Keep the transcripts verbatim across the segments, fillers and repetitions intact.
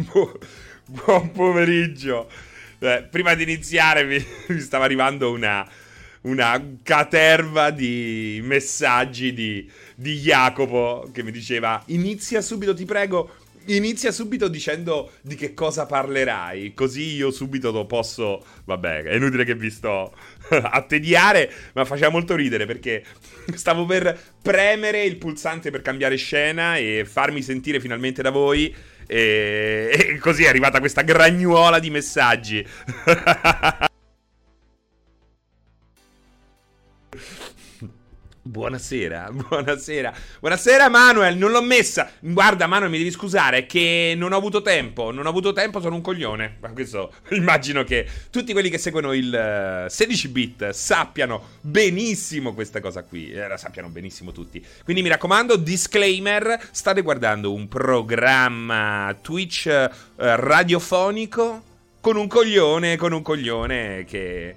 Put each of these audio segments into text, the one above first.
Bu- buon pomeriggio. Eh, prima di iniziare mi, mi stava arrivando una, una caterva di messaggi di, di Jacopo che mi diceva: inizia subito, ti prego, inizia subito dicendo di che cosa parlerai, così io subito lo posso... Vabbè, è inutile che vi sto a tediare, ma faceva molto ridere perché stavo per premere il pulsante per cambiare scena e farmi sentire finalmente da voi, e, e così è arrivata questa gragnuola di messaggi. Buonasera, buonasera, buonasera Manuel, non l'ho messa. Guarda Manuel, mi devi scusare che non ho avuto tempo, non ho avuto tempo, sono un coglione. Ma questo immagino che tutti quelli che seguono il sedici bit sappiano benissimo questa cosa qui, eh, la sappiano benissimo tutti. Quindi mi raccomando, disclaimer, state guardando un programma Twitch eh, radiofonico con un coglione, con un coglione che,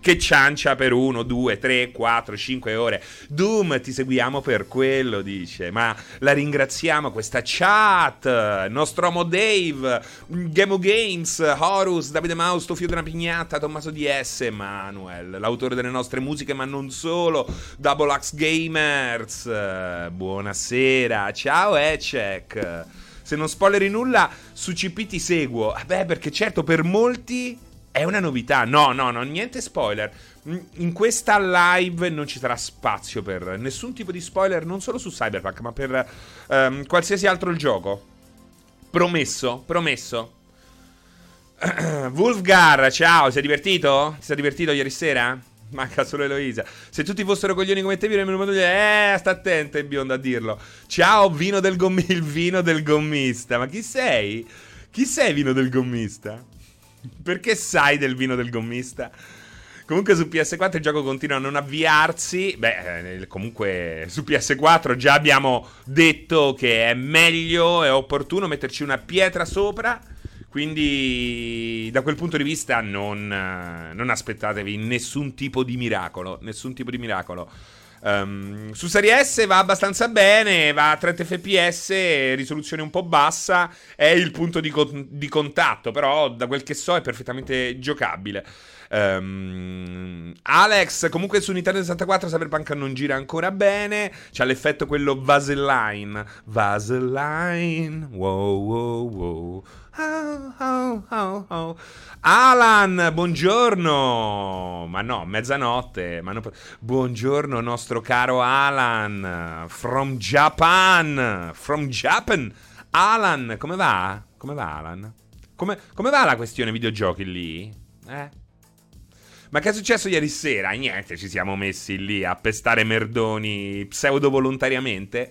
che ciancia per uno, due, tre, quattro, cinque ore. Doom, ti seguiamo per quello, dice. Ma la ringraziamo, questa chat, Nostromo Dave, Gemo Games, Horus, Davide Maus, Tofio della Pignata, Tommaso D S, Manuel, l'autore delle nostre musiche, ma non solo, Double Axe Gamers, buonasera, ciao Ecek. Se non spoileri nulla, su C P ti seguo. Beh, perché certo, per molti è una novità. No, no, no, niente spoiler. In questa live non ci sarà spazio per nessun tipo di spoiler, non solo su Cyberpunk, ma per um, qualsiasi altro il gioco. Promesso, promesso. Wolfgar, ciao, sei divertito? Ti sei divertito ieri sera? Manca solo Eloisa. Se tutti fossero coglioni come te, vi nemmeno eh, sta attenta in bionda a dirlo. Ciao, vino del gommista. Il vino del gommista. Ma chi sei? Chi sei, vino del gommista? Perché sai del vino del gommista? Comunque su P S quattro il gioco continua a non avviarsi. Beh, comunque su P S quattro già abbiamo detto che è meglio, è opportuno metterci una pietra sopra. Quindi da quel punto di vista non, non aspettatevi nessun tipo di miracolo, nessun tipo di miracolo. Um, su Serie S va abbastanza bene, va a trenta F P S, risoluzione un po' bassa, è il punto di, con- di contatto, però da quel che so è perfettamente giocabile. Um, Alex, comunque su Nintendo sessantaquattro Cyberpunk non gira ancora bene, c'ha l'effetto quello Vaseline, Vaseline, wow wow wow. Oh, oh, oh, oh. Alan, buongiorno. Ma no, mezzanotte. Ma non... Buongiorno, nostro caro Alan. From Japan. From Japan. Alan, come va? Come va, Alan? Come, come va la questione videogiochi lì? Eh? Ma che è successo ieri sera? Niente, ci siamo messi lì a pestare merdoni pseudo volontariamente.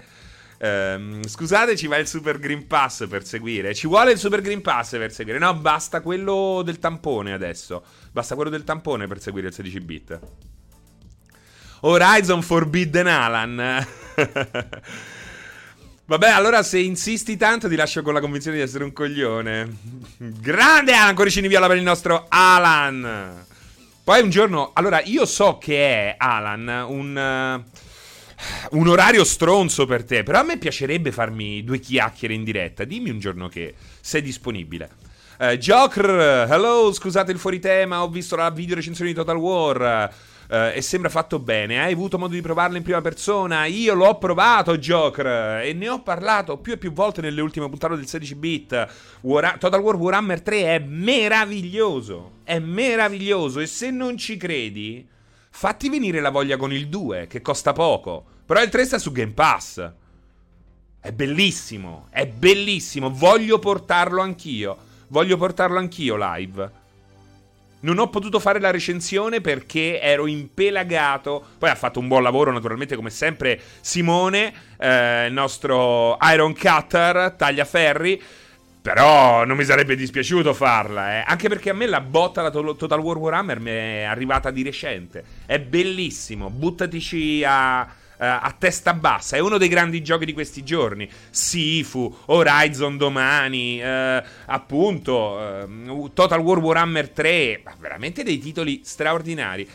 Um, scusate, ci va il Super Green Pass per seguire. Ci vuole il Super Green Pass per seguire. No, basta quello del tampone adesso. Basta quello del tampone per seguire il sedici bit. Horizon Forbidden Alan. Vabbè, allora se insisti tanto ti lascio con la convinzione di essere un coglione. Grande Alan, cuoricini viola per il nostro Alan. Poi un giorno... Allora, io so che è, Alan, un... Uh... un orario stronzo per te, però a me piacerebbe farmi due chiacchiere in diretta. Dimmi un giorno che sei disponibile. uh, Joker, hello, scusate il fuoritema, ho visto la video recensione di Total War uh, e sembra fatto bene. Hai avuto modo di provarlo in prima persona? Io l'ho provato, Joker, e ne ho parlato più e più volte nelle ultime puntate del sedici bit. War- Total War Warhammer tre è meraviglioso, è meraviglioso, e se non ci credi fatti venire la voglia con il due, che costa poco. Però il tre sta su Game Pass. È bellissimo, è bellissimo. Voglio portarlo anch'io. Voglio portarlo anch'io live. Non ho potuto fare la recensione perché ero impelagato. Poi ha fatto un buon lavoro, naturalmente, come sempre, Simone, eh, il nostro Iron Cutter, tagliaferri. Però non mi sarebbe dispiaciuto farla, eh. Anche perché a me la botta la to- Total War Warhammer mi è arrivata di recente. È bellissimo, buttatici a, a, a testa bassa. È uno dei grandi giochi di questi giorni. Sifu, Horizon domani, eh, appunto, eh, Total War Warhammer tre. Ma veramente dei titoli straordinari.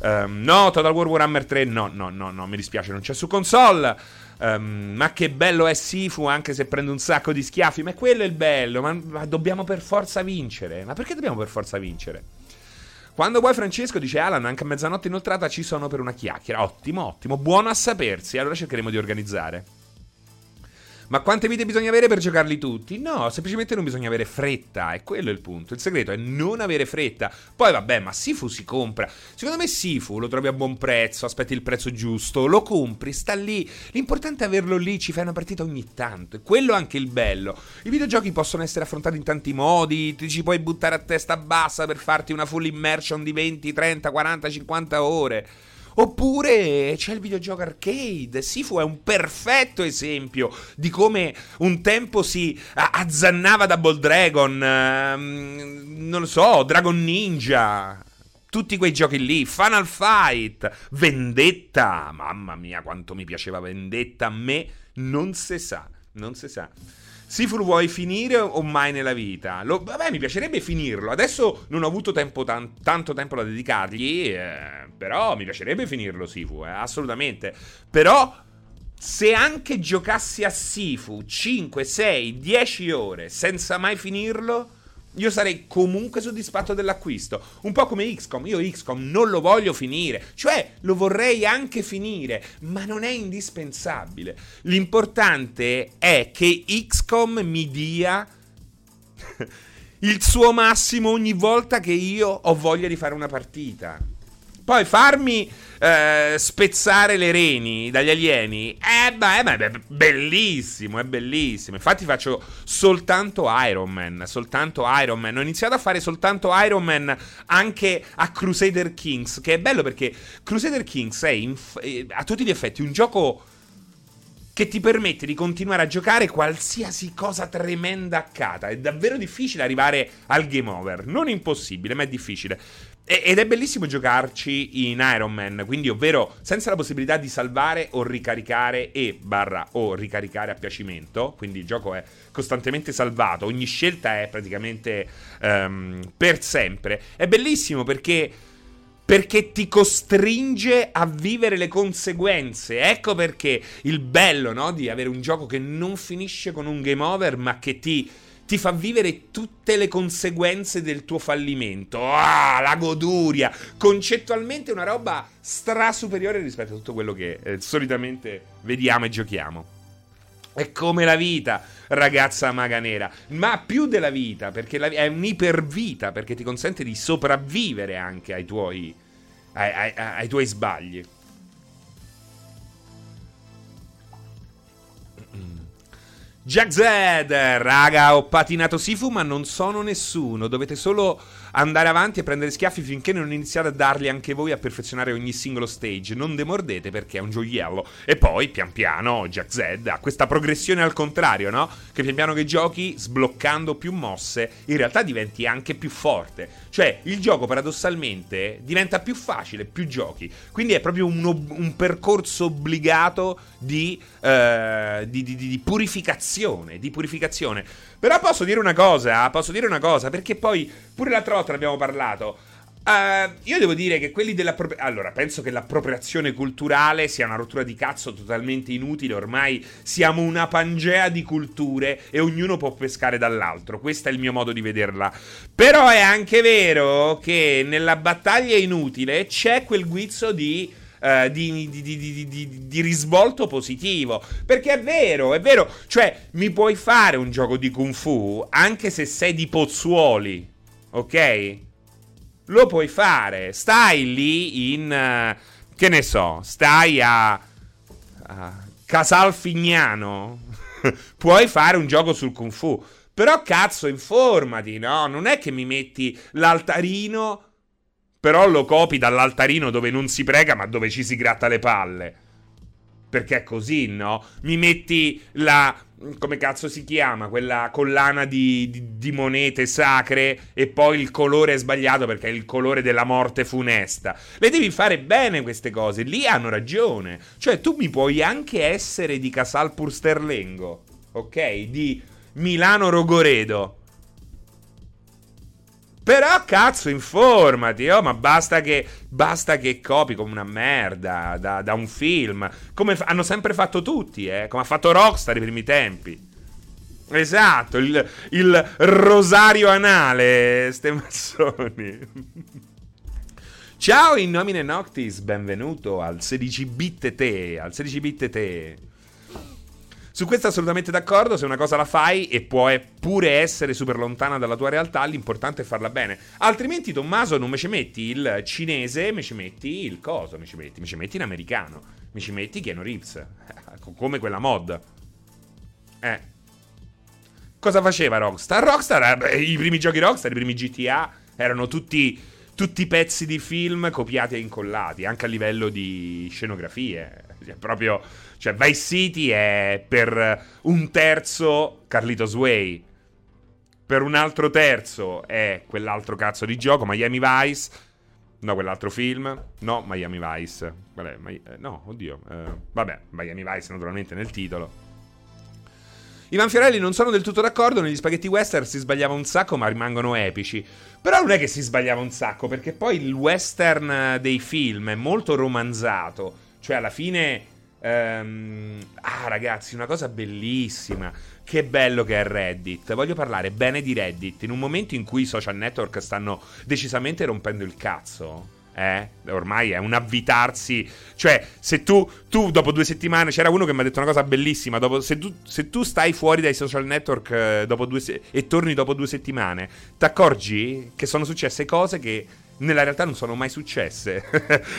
Um, no, Total War Warhammer tre, no, no, no, no, mi dispiace, non c'è su console. Um, ma che bello è Sifu, anche se prende un sacco di schiaffi, ma quello è il bello, ma, ma dobbiamo per forza vincere. Ma perché dobbiamo per forza vincere? Quando poi Francesco dice: Alan, anche a mezzanotte inoltrata ci sono per una chiacchiera. Ottimo, ottimo, buono a sapersi. Allora cercheremo di organizzare. Ma quante vite bisogna avere per giocarli tutti? No, semplicemente non bisogna avere fretta, è quello il punto. Il segreto è non avere fretta. Poi vabbè, ma Sifu si compra. Secondo me Sifu lo trovi a buon prezzo, aspetti il prezzo giusto, lo compri, sta lì. L'importante è averlo lì, ci fai una partita ogni tanto. E quello è anche il bello. I videogiochi possono essere affrontati in tanti modi, ti ci puoi buttare a testa bassa per farti una full immersion di venti, trenta, quaranta, cinquanta ore. Oppure c'è il videogioco arcade. Sifu è un perfetto esempio di come un tempo si azzannava Double Dragon, ehm, non lo so, Dragon Ninja, tutti quei giochi lì, Final Fight, Vendetta, mamma mia quanto mi piaceva Vendetta, a me non si sa, non si sa. Sifu vuoi finire o mai nella vita? Lo, vabbè, mi piacerebbe finirlo. Adesso non ho avuto tempo tan- tanto tempo da dedicargli, eh, però mi piacerebbe finirlo Sifu, eh, assolutamente. Però se anche giocassi a Sifu cinque, sei, dieci ore senza mai finirlo, io sarei comunque soddisfatto dell'acquisto. Un po' come X COM. Io X COM non lo voglio finire. Cioè, lo vorrei anche finire, ma non è indispensabile. L'importante è che X COM mi dia il suo massimo ogni volta che io ho voglia di fare una partita. Poi farmi eh, spezzare le reni dagli alieni, eh beh, beh, beh, bellissimo, è bellissimo. Infatti faccio soltanto Iron Man, soltanto Iron Man. Ho iniziato a fare soltanto Iron Man anche a Crusader Kings, che è bello perché Crusader Kings è inf- a tutti gli effetti un gioco che ti permette di continuare a giocare qualsiasi cosa tremenda accada. È davvero difficile arrivare al game over, non impossibile, ma è difficile. Ed è bellissimo giocarci in Iron Man, quindi ovvero senza la possibilità di salvare o ricaricare e barra o ricaricare a piacimento, quindi il gioco è costantemente salvato, ogni scelta è praticamente um, per sempre. È bellissimo perché, perché ti costringe a vivere le conseguenze, ecco perché il bello, no, di avere un gioco che non finisce con un game over ma che ti... ti fa vivere tutte le conseguenze del tuo fallimento. Ah, la goduria! Concettualmente una roba strasuperiore rispetto a tutto quello che eh, solitamente vediamo e giochiamo. È come la vita, ragazza maga nera. Ma più della vita, perché la, è un'ipervita, perché ti consente di sopravvivere anche ai tuoi, ai, ai, ai tuoi sbagli. Jack Zed, raga, ho patinato Sifu ma non sono nessuno, dovete solo andare avanti e prendere schiaffi finché non iniziate a darli anche voi, a perfezionare ogni singolo stage, non demordete perché è un gioiello. E poi pian piano Jack Zed ha questa progressione al contrario, no? Che pian piano che giochi, sbloccando più mosse, in realtà diventi anche più forte, cioè il gioco paradossalmente diventa più facile, più giochi, quindi è proprio un, ob- un percorso obbligato di, eh, di, di, di, di purificazione di purificazione. Però posso dire una cosa, posso dire una cosa, perché poi pure l'altra volta ne abbiamo parlato. Uh, io devo dire che quelli della pro- allora penso che l'appropriazione culturale sia una rottura di cazzo totalmente inutile, ormai siamo una pangea di culture e ognuno può pescare dall'altro, questo è il mio modo di vederla. Però è anche vero che nella battaglia inutile c'è quel guizzo di Uh, di, di, di, di, di, di risvolto positivo, perché è vero, è vero, cioè mi puoi fare un gioco di kung fu anche se sei di Pozzuoli, ok? Lo puoi fare, stai lì in, uh, che ne so, stai a, a Casalfignano puoi fare un gioco sul kung fu, però cazzo informati, no? Non è che mi metti l'altarino però lo copi dall'altarino dove non si prega ma dove ci si gratta le palle, perché è così, no? Mi metti la... come cazzo si chiama? Quella collana di, di, di monete sacre e poi il colore è sbagliato perché è il colore della morte funesta. Le devi fare bene queste cose, lì hanno ragione. Cioè tu mi puoi anche essere di Casal Pursterlengo, ok? Di Milano Rogoredo, Però cazzo, informati, oh, ma basta che basta che copi come una merda da, da un film, come f- hanno sempre fatto tutti, eh, come ha fatto Rockstar i primi tempi. Esatto, il, il rosario anale, stemazzoni. Ciao in nomine Noctis, benvenuto al sedici bit te, al sedici bit te. Su questo assolutamente d'accordo, se una cosa la fai e può pure essere super lontana dalla tua realtà, l'importante è farla bene. Altrimenti, Tommaso, non mi ci metti il cinese, mi ci metti il coso, mi ci metti, mi ci metti in americano, mi ci metti Keanu Reeves, come quella mod. Eh. Cosa faceva Rockstar? Rockstar, i primi giochi Rockstar, i primi G T A, erano tutti... tutti i pezzi di film copiati e incollati, anche a livello di scenografie. Cioè, proprio, cioè, Vice City è per un terzo Carlitos Way, per un altro terzo è quell'altro cazzo di gioco, Miami Vice, no, quell'altro film, no, Miami Vice, qual è? Mi- no, oddio, eh, vabbè, Miami Vice naturalmente nel titolo. Ivan Fiorelli, non sono del tutto d'accordo, negli spaghetti western si sbagliava un sacco ma rimangono epici. Però non è che si sbagliava un sacco, perché poi il western dei film è molto romanzato. Cioè alla fine ehm... ah ragazzi, una cosa bellissima, che bello che è Reddit. Voglio parlare bene di Reddit in un momento in cui i social network stanno decisamente rompendo il cazzo. Eh, ormai è un avvitarsi. Cioè, se tu, tu dopo due settimane... C'era uno che mi ha detto una cosa bellissima. Dopo, se, tu, se tu stai fuori dai social network eh, dopo due se- e torni dopo due settimane, ti accorgi che sono successe cose che nella realtà non sono mai successe.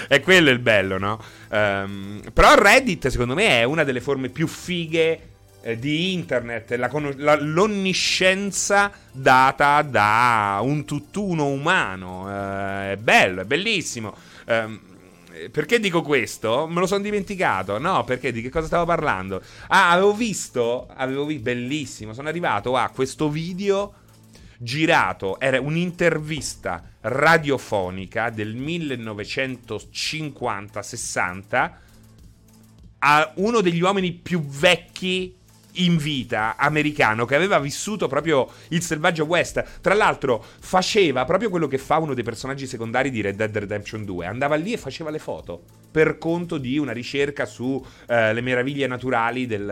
È quello il bello, no? Um, però Reddit, secondo me, è una delle forme più fighe eh, di internet. La con- la, l'onniscienza data da un tutt'uno umano, uh, è bello, è bellissimo. Um, perché dico questo? Me lo sono dimenticato. No, perché di che cosa stavo parlando? Ah, avevo visto, avevo visto, bellissimo. Sono arrivato a questo video girato, era un'intervista radiofonica del millenovecentocinquanta sessanta a uno degli uomini più vecchi in vita, americano, che aveva vissuto proprio il selvaggio West. Tra l'altro faceva proprio quello che fa uno dei personaggi secondari di Red Dead Redemption due. Andava lì e faceva le foto per conto di una ricerca su eh, le meraviglie naturali del,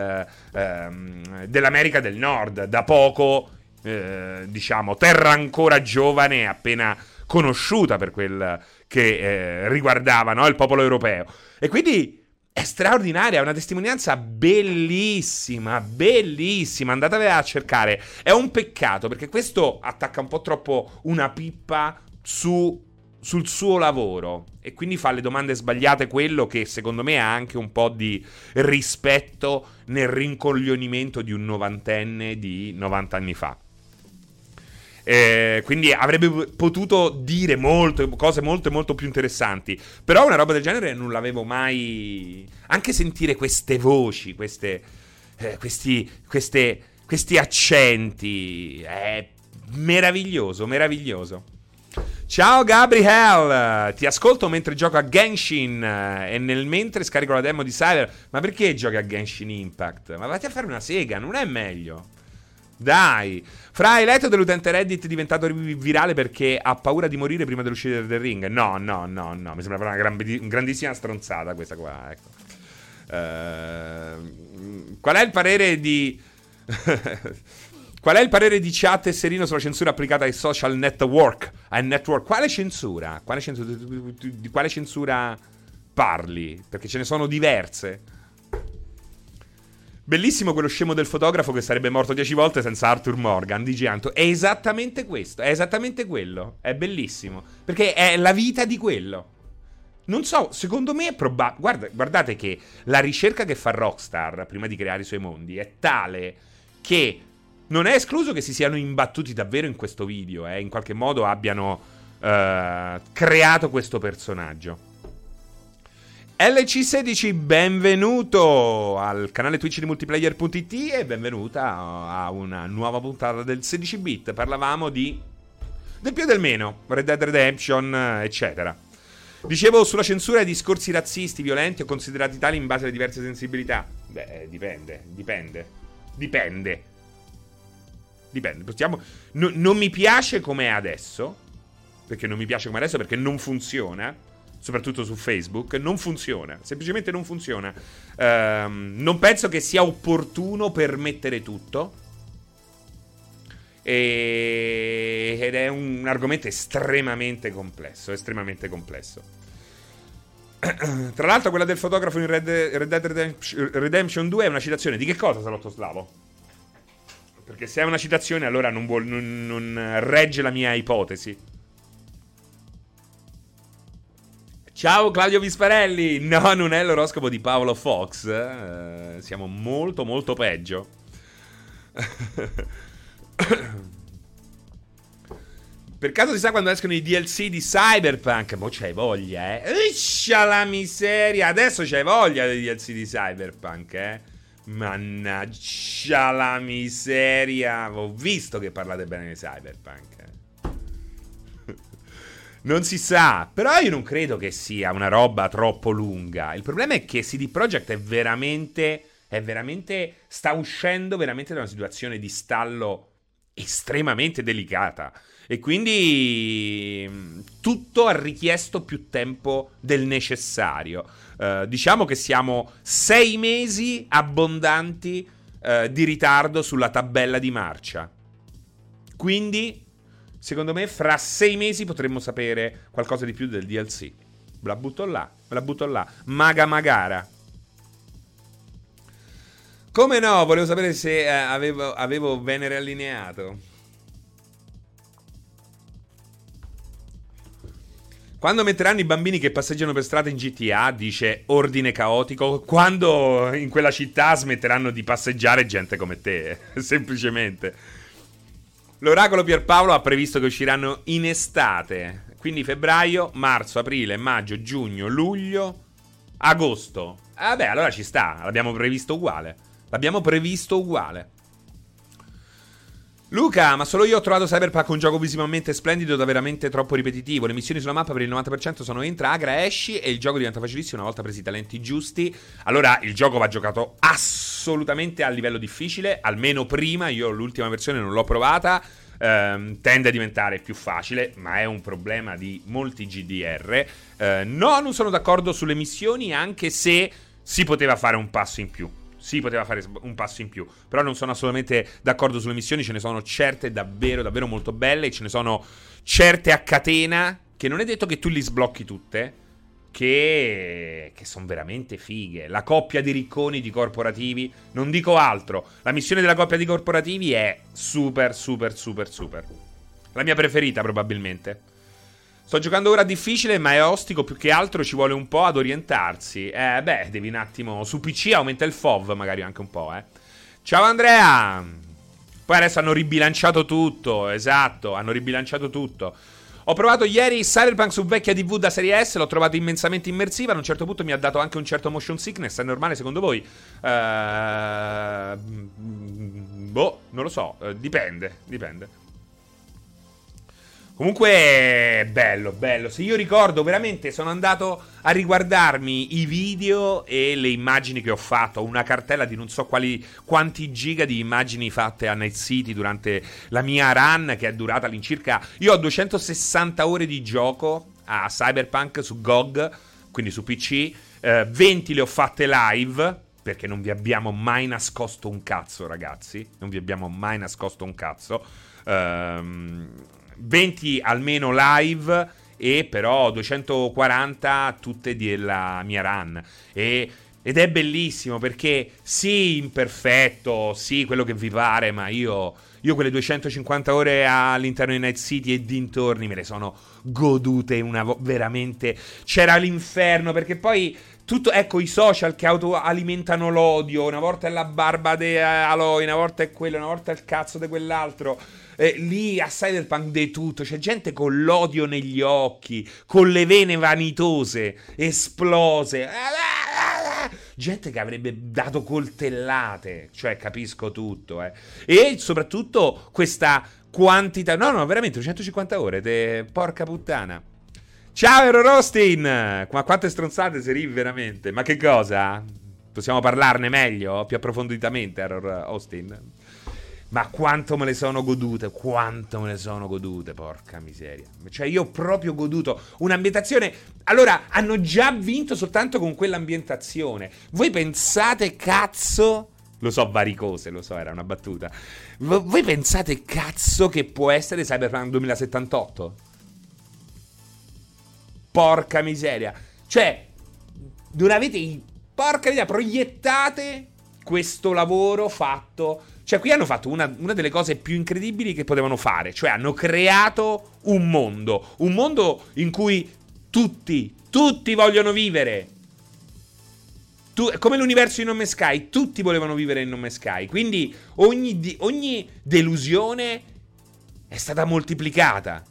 eh, dell'America del Nord. Da poco, eh, diciamo, terra ancora giovane, appena conosciuta per quel che eh, riguardava, no, il popolo europeo. E quindi... è straordinaria, è una testimonianza bellissima, bellissima, andatevela a cercare. È un peccato perché questo attacca un po' troppo una pippa su, sul suo lavoro e quindi fa le domande sbagliate, quello che secondo me ha anche un po' di rispetto nel rincoglionimento di un novantenne di novanta anni fa. Eh, quindi avrebbe potuto dire molto, cose molto molto più interessanti. Però una roba del genere non l'avevo mai... Anche sentire queste voci, queste, eh, questi, queste, questi accenti, è meraviglioso, meraviglioso. Ciao Gabriel, ti ascolto mentre gioco a Genshin e nel mentre scarico la demo di Cyber. Ma perché giochi a Genshin Impact? Ma vatti a fare una sega, non è meglio? Dai. Fra, hai letto dell'utente Reddit diventato virale perché ha paura di morire prima dell'uscita del ring? No, no, no, no. Mi sembrava una gran, grandissima stronzata questa qua, ecco. uh, Qual è il parere di Qual è il parere di Chat e Serino sulla censura applicata ai social network? Ai network? Quale censura? Quale censura? Di quale censura parli? Perché ce ne sono diverse. Bellissimo quello scemo del fotografo che sarebbe morto dieci volte senza Arthur Morgan di Gianto. È esattamente questo, è esattamente quello. È bellissimo, perché è la vita di quello. Non so, secondo me è probabile. Guarda, guardate che la ricerca che fa Rockstar prima di creare i suoi mondi è tale che non è escluso che si siano imbattuti davvero in questo video, eh, in qualche modo abbiano eh, creato questo personaggio. L C sedici, benvenuto al canale Twitch di Multiplayer punto it e benvenuta a una nuova puntata del sedici bit. Parlavamo di del più e del meno, Red Dead Redemption, eccetera. Dicevo sulla censura e discorsi razzisti, violenti o considerati tali in base alle diverse sensibilità. Beh, dipende, dipende, dipende, dipende. Possiamo... No, non mi piace com'è adesso, perché non mi piace come adesso, perché non funziona, soprattutto su Facebook, non funziona, semplicemente non funziona. Ehm, non penso che sia opportuno permettere tutto. E... ed è un argomento estremamente complesso, estremamente complesso. Tra l'altro, quella del fotografo in Red, Red Dead Redemption due è una citazione di che cosa, Salotto Slavo? Perché se è una citazione, allora non, vuol, non, non regge la mia ipotesi. Ciao Claudio Visparelli. No, non è l'oroscopo di Paolo Fox. Eh, siamo molto molto peggio. Per caso si sa quando escono i D L C di Cyberpunk? Mo c'hai voglia, eh? Uscia la miseria. Adesso c'hai voglia dei D L C di Cyberpunk, eh? Mannaggia la miseria. Ho visto che parlate bene di Cyberpunk. Non si sa, però io non credo che sia una roba troppo lunga. Il problema è che C D Projekt è veramente, è veramente, sta uscendo veramente da una situazione di stallo estremamente delicata. E quindi tutto ha richiesto più tempo del necessario. Eh, diciamo che siamo sei mesi abbondanti eh, di ritardo sulla tabella di marcia. Quindi... secondo me fra sei mesi potremmo sapere qualcosa di più del D L C. La butto là, la butto là. Maga Magara. Come no, volevo sapere se eh, avevo, avevo Venere allineato. Quando metteranno i bambini che passeggiano per strada in G T A, dice ordine caotico, quando in quella città smetteranno di passeggiare gente come te, eh, semplicemente. L'oracolo Pierpaolo ha previsto che usciranno in estate, quindi febbraio, marzo, aprile, maggio, giugno, luglio, agosto. Vabbè, ah allora ci sta, l'abbiamo previsto uguale. L'abbiamo previsto uguale. Luca, ma solo io ho trovato Cyberpunk un gioco visivamente splendido da veramente troppo ripetitivo. Le missioni sulla mappa per il novanta per cento sono entra, agra, esci e il gioco diventa facilissimo una volta presi i talenti giusti. Allora, il gioco va giocato assolutamente a livello difficile, almeno prima, io l'ultima versione non l'ho provata, ehm, tende a diventare più facile, ma è un problema di molti G D R. Eh, no, non sono d'accordo sulle missioni, anche se si poteva fare un passo in più. Sì, poteva fare un passo in più. Però non sono assolutamente d'accordo sulle missioni. Ce ne sono certe davvero, davvero molto belle. Ce ne sono certe a catena che non è detto che tu li sblocchi tutte, Che, che sono veramente fighe. La coppia di ricconi di corporativi, non dico altro. La missione della coppia di corporativi è super, super, super, super. La mia preferita probabilmente. Sto giocando ora difficile, ma è ostico, più che altro ci vuole un po' ad orientarsi. Eh, beh, devi un attimo... Su P C aumenta il F O V magari anche un po', eh. Ciao Andrea! Poi adesso hanno ribilanciato tutto, esatto, hanno ribilanciato tutto. Ho provato ieri Cyberpunk su vecchia T V da serie S, l'ho trovato immensamente immersiva, ad un certo punto mi ha dato anche un certo motion sickness, è normale secondo voi? Uh, boh, non lo so, dipende, dipende. Comunque, bello, bello. Se io ricordo, veramente sono andato a riguardarmi i video e le immagini che ho fatto. Una cartella di non so quali quanti giga di immagini fatte a Night City durante la mia run, che è durata all'incirca... Io ho duecentosessanta ore di gioco a Cyberpunk su G O G, quindi su P C. Eh, venti le ho fatte live, perché non vi abbiamo mai nascosto un cazzo, ragazzi. Non vi abbiamo mai nascosto un cazzo. Ehm... venti almeno live e però duecentoquaranta tutte della mia run e, ed è bellissimo perché sì, imperfetto, sì, quello che vi pare, ma io, io quelle duecentocinquanta ore all'interno di Night City e dintorni me le sono godute una vo- veramente, c'era l'inferno, perché poi tutto, ecco, i social che autoalimentano l'odio, una volta è la barba di Aloy, una volta è quello, una volta è il cazzo di quell'altro. Eh, lì a Cyberpunk de tutto, c'è gente con l'odio negli occhi, con le vene vanitose esplose, gente che avrebbe dato coltellate, cioè capisco tutto, eh. E soprattutto questa quantità, no no veramente duecentocinquanta ore de... porca puttana. Ciao Ero Rostin, ma quante stronzate si rive veramente, ma che cosa? Possiamo parlarne meglio, più approfonditamente, Ero Austin? Ma quanto me le sono godute, quanto me le sono godute, porca miseria. Cioè io ho proprio goduto un'ambientazione. Allora, hanno già vinto soltanto con quell'ambientazione. Voi pensate, cazzo, lo so, varicose, lo so, era una battuta. V- voi pensate, cazzo, che può essere Cyberpunk duemilasettantotto? Porca miseria. Cioè, non avete... Porca miseria, proiettate questo lavoro fatto... Cioè, qui hanno fatto una, una delle cose più incredibili che potevano fare. Cioè, hanno creato un mondo. Un mondo in cui tutti, tutti vogliono vivere. Tu, come l'universo di No Man's Sky, tutti volevano vivere in No Man's Sky. Quindi ogni, ogni delusione è stata moltiplicata.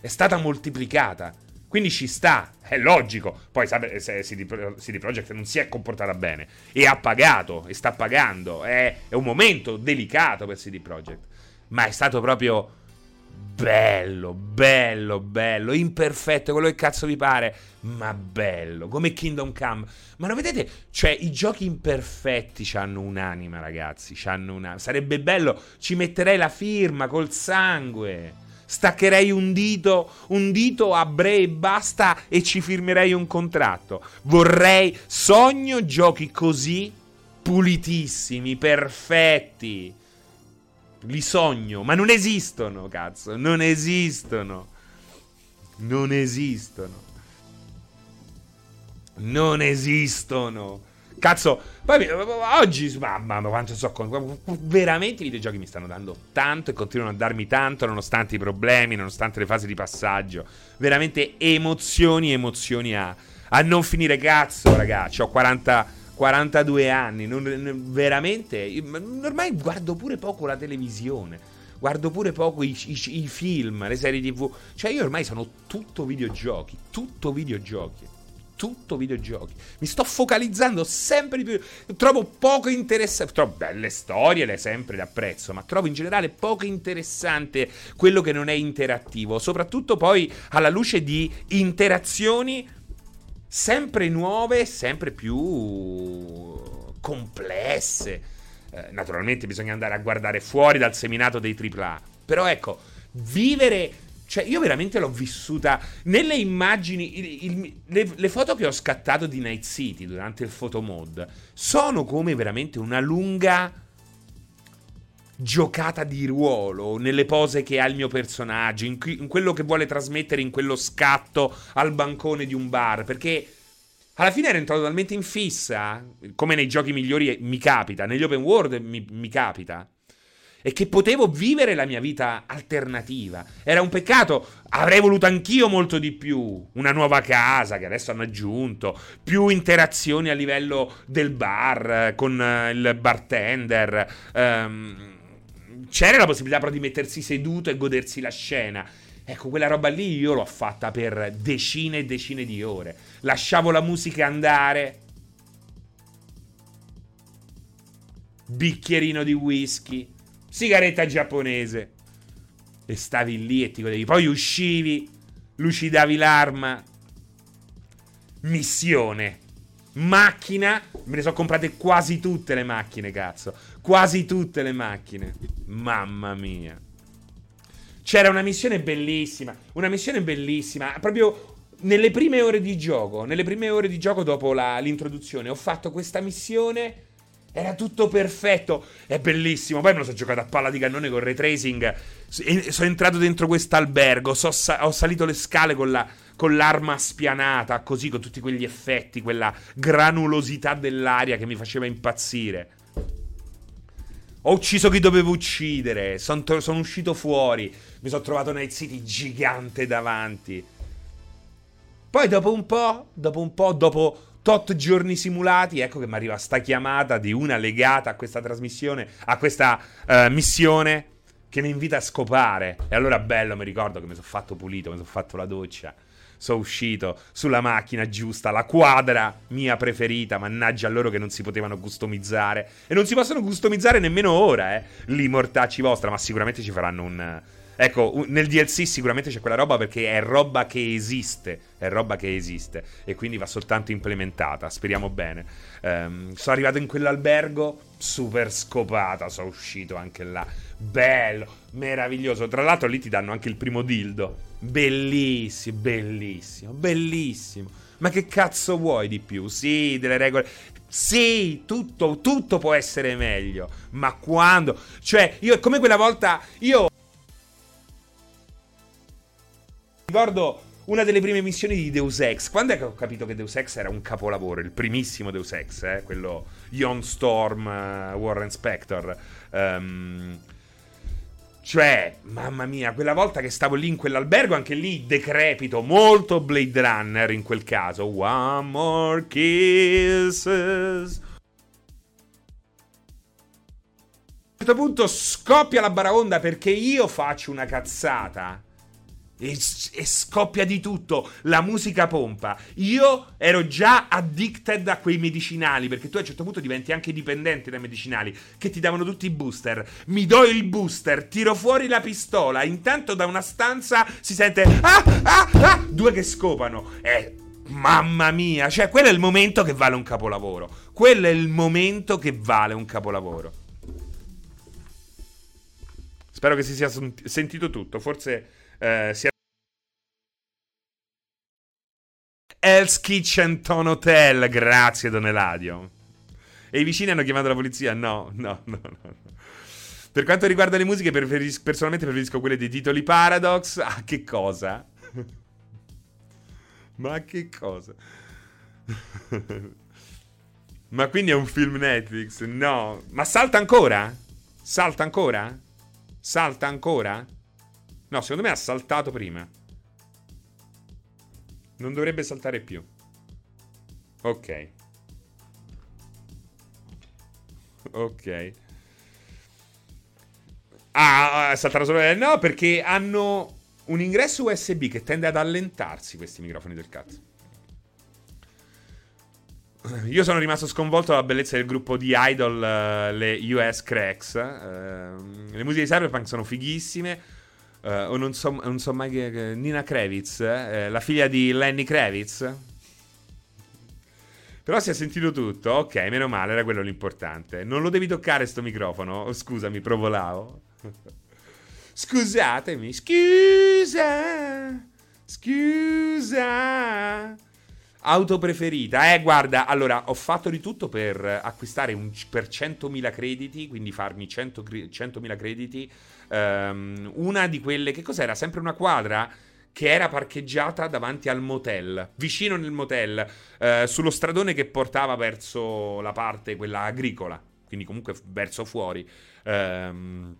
È stata moltiplicata. Quindi ci sta, è logico. Poi C D Projekt non si è comportata bene e ha pagato, e sta pagando. È, è un momento delicato per C D Projekt, ma è stato proprio bello, bello, bello, imperfetto, quello che cazzo vi pare, ma bello, come Kingdom Come. Ma lo vedete? Cioè, i giochi imperfetti c'hanno un'anima, ragazzi, c'hanno un'anima. Sarebbe bello, ci metterei la firma col sangue. Staccherei un dito, un dito a bre e basta, e ci firmerei un contratto. Vorrei, sogno giochi così, pulitissimi, perfetti. Li sogno, ma non esistono, cazzo, non esistono. Non esistono. Non esistono. Cazzo, poi, oggi, mamma, ma quanto so, veramente i videogiochi mi stanno dando tanto e continuano a darmi tanto, nonostante i problemi, nonostante le fasi di passaggio. Veramente emozioni, emozioni a, a non finire, cazzo, ragazzi. Ho quaranta, quarantadue anni, non, non, veramente, ormai guardo pure poco la televisione. Guardo pure poco i, i, i film, le serie tv. Cioè io ormai sono tutto videogiochi, tutto videogiochi. Tutto videogiochi. Mi sto focalizzando sempre di più. Trovo poco interessante. Trovo belle storie, le sempre le apprezzo, ma trovo in generale poco interessante quello che non è interattivo. Soprattutto poi alla luce di interazioni sempre nuove, sempre più complesse. Eh, naturalmente bisogna andare a guardare fuori dal seminato dei tripla A. Però ecco, vivere... Cioè, io veramente l'ho vissuta nelle immagini, il, il, le, le foto che ho scattato di Night City durante il photomod sono come veramente una lunga giocata di ruolo nelle pose che ha il mio personaggio, in, qui, in quello che vuole trasmettere in quello scatto al bancone di un bar, perché... Alla fine ero entrato talmente in fissa, come nei giochi migliori mi capita, negli open world mi, mi capita, e che potevo vivere la mia vita alternativa. Era un peccato, avrei voluto anch'io molto di più. Una nuova casa che adesso hanno aggiunto, più interazioni a livello del bar, con il bartender. um, C'era la possibilità però di mettersi seduto e godersi la scena. Ecco, quella roba lì io l'ho fatta per decine e decine di ore. Lasciavo la musica andare, bicchierino di whisky, sigaretta giapponese, e stavi lì e ti godevi. Poi uscivi, lucidavi l'arma, missione, macchina. Me ne sono comprate quasi tutte le macchine, cazzo, quasi tutte le macchine, mamma mia. C'era una missione bellissima, una missione bellissima, proprio nelle prime ore di gioco, nelle prime ore di gioco dopo la, l'introduzione, ho fatto questa missione. Era tutto perfetto, è bellissimo. Poi me lo sono giocato a palla di cannone con ray tracing. Sono entrato dentro quest'albergo, so, ho salito le scale con, la, con l'arma spianata, così, con tutti quegli effetti, quella granulosità dell'aria che mi faceva impazzire. Ho ucciso chi dovevo uccidere, sono son uscito fuori, mi sono trovato Night City gigante davanti. Poi dopo un po', dopo un po', dopo... Tot giorni simulati, ecco che mi arriva sta chiamata di una legata a questa trasmissione, a questa uh, missione, che mi invita a scopare. E allora bello, mi ricordo che mi sono fatto pulito, mi sono fatto la doccia, sono uscito sulla macchina giusta, la quadra mia preferita, mannaggia loro che non si potevano customizzare. E non si possono customizzare nemmeno ora, eh, l'immortacci vostra, ma sicuramente ci faranno un... Ecco, nel D L C sicuramente c'è quella roba, perché è roba che esiste, è roba che esiste e quindi va soltanto implementata, speriamo bene. Um, sono arrivato in quell'albergo super scopata, sono uscito anche là, bello, meraviglioso. Tra l'altro lì ti danno anche il primo dildo, bellissimo, bellissimo, bellissimo. Ma che cazzo vuoi di più? Sì, delle regole. Sì, tutto, tutto può essere meglio. Ma quando? Cioè, io come quella volta io ricordo una delle prime missioni di Deus Ex. Quando è che ho capito che Deus Ex era un capolavoro? Il primissimo Deus Ex, eh? Quello Ion Storm, uh, Warren Spector. Um, cioè, mamma mia, quella volta che stavo lì in quell'albergo, anche lì decrepito, molto Blade Runner in quel caso. One more kisses. A un certo punto scoppia la baraonda perché io faccio una cazzata. E, e scoppia di tutto, la musica pompa. Io ero già addicted a quei medicinali, perché tu a un certo punto diventi anche dipendente dai medicinali, che ti davano tutti i booster. Mi do il booster, tiro fuori la pistola, intanto da una stanza si sente ah, ah, ah, due che scopano. Eh, mamma mia, cioè quello è il momento che vale un capolavoro. Quello è il momento che vale un capolavoro. Spero che si sia sentito tutto, forse... Uh, si è... Hell's Kitchen Tone Hotel. Grazie Don Eladio. E i vicini hanno chiamato la polizia? No, no, no, no. Per quanto riguarda le musiche preferis- personalmente preferisco quelle dei titoli Paradox. Ah, che cosa? Ma che cosa? Ma quindi è un film Netflix? No. Ma salta ancora? Salta ancora? Salta ancora? No, secondo me ha saltato prima. Non dovrebbe saltare più. Ok. Ok. Ah, è saltato solo... No, perché hanno un ingresso U S B che tende ad allentarsi, questi microfoni del cazzo. Io sono rimasto sconvolto dalla bellezza del gruppo di idol, uh, le U S Cracks. Uh, le musiche di Cyberpunk sono fighissime. Uh, o non so, non so mai che, che Nina Kravitz, eh, la figlia di Lenny Kravitz. Però si è sentito tutto. Ok, meno male, era quello l'importante. Non lo devi toccare sto microfono. Oh, scusami, provolavo. Scusatemi. Scusa. Scusa. Auto preferita. Eh, guarda, allora, ho fatto di tutto per acquistare un, per centomila crediti, quindi farmi cento, centomila crediti. Um, una di quelle, che cos'era? Sempre una quadra che era parcheggiata davanti al motel, vicino nel motel, uh, sullo stradone che portava verso la parte quella agricola, quindi comunque verso fuori. Um,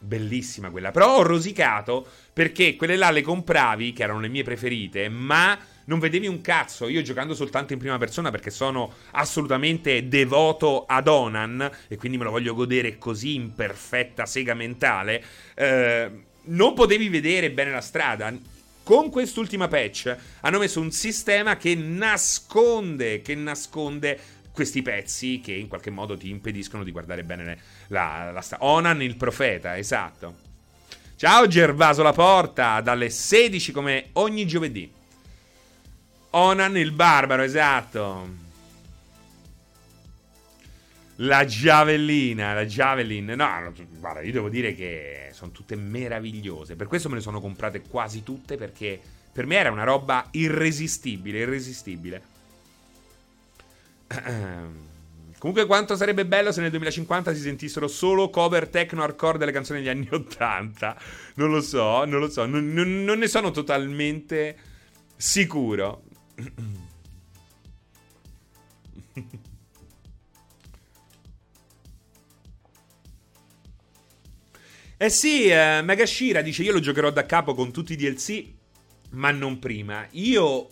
bellissima quella, però ho rosicato perché quelle là le compravi, che erano le mie preferite, ma non vedevi un cazzo. Io giocando soltanto in prima persona, perché sono assolutamente devoto ad Onan e quindi me lo voglio godere così in perfetta sega mentale, eh, non potevi vedere bene la strada. Con quest'ultima patch hanno messo un sistema che nasconde che nasconde questi pezzi che in qualche modo ti impediscono di guardare bene la, la strada. Onan il profeta, esatto. Ciao Gervaso Laporta, dalle sedici come ogni giovedì. Onan il barbaro, esatto. La giavellina, la javelin. No, guarda, io devo dire che sono tutte meravigliose. Per questo me le sono comprate quasi tutte, perché per me era una roba irresistibile, irresistibile. Comunque quanto sarebbe bello se nel duemilacinquanta si sentissero solo cover techno hardcore delle canzoni degli anni ottanta. Non lo so, non lo so, non, non, non ne sono totalmente sicuro. Eh sì, eh, Megashira dice: io lo giocherò da capo con tutti i D L C, ma non prima. Io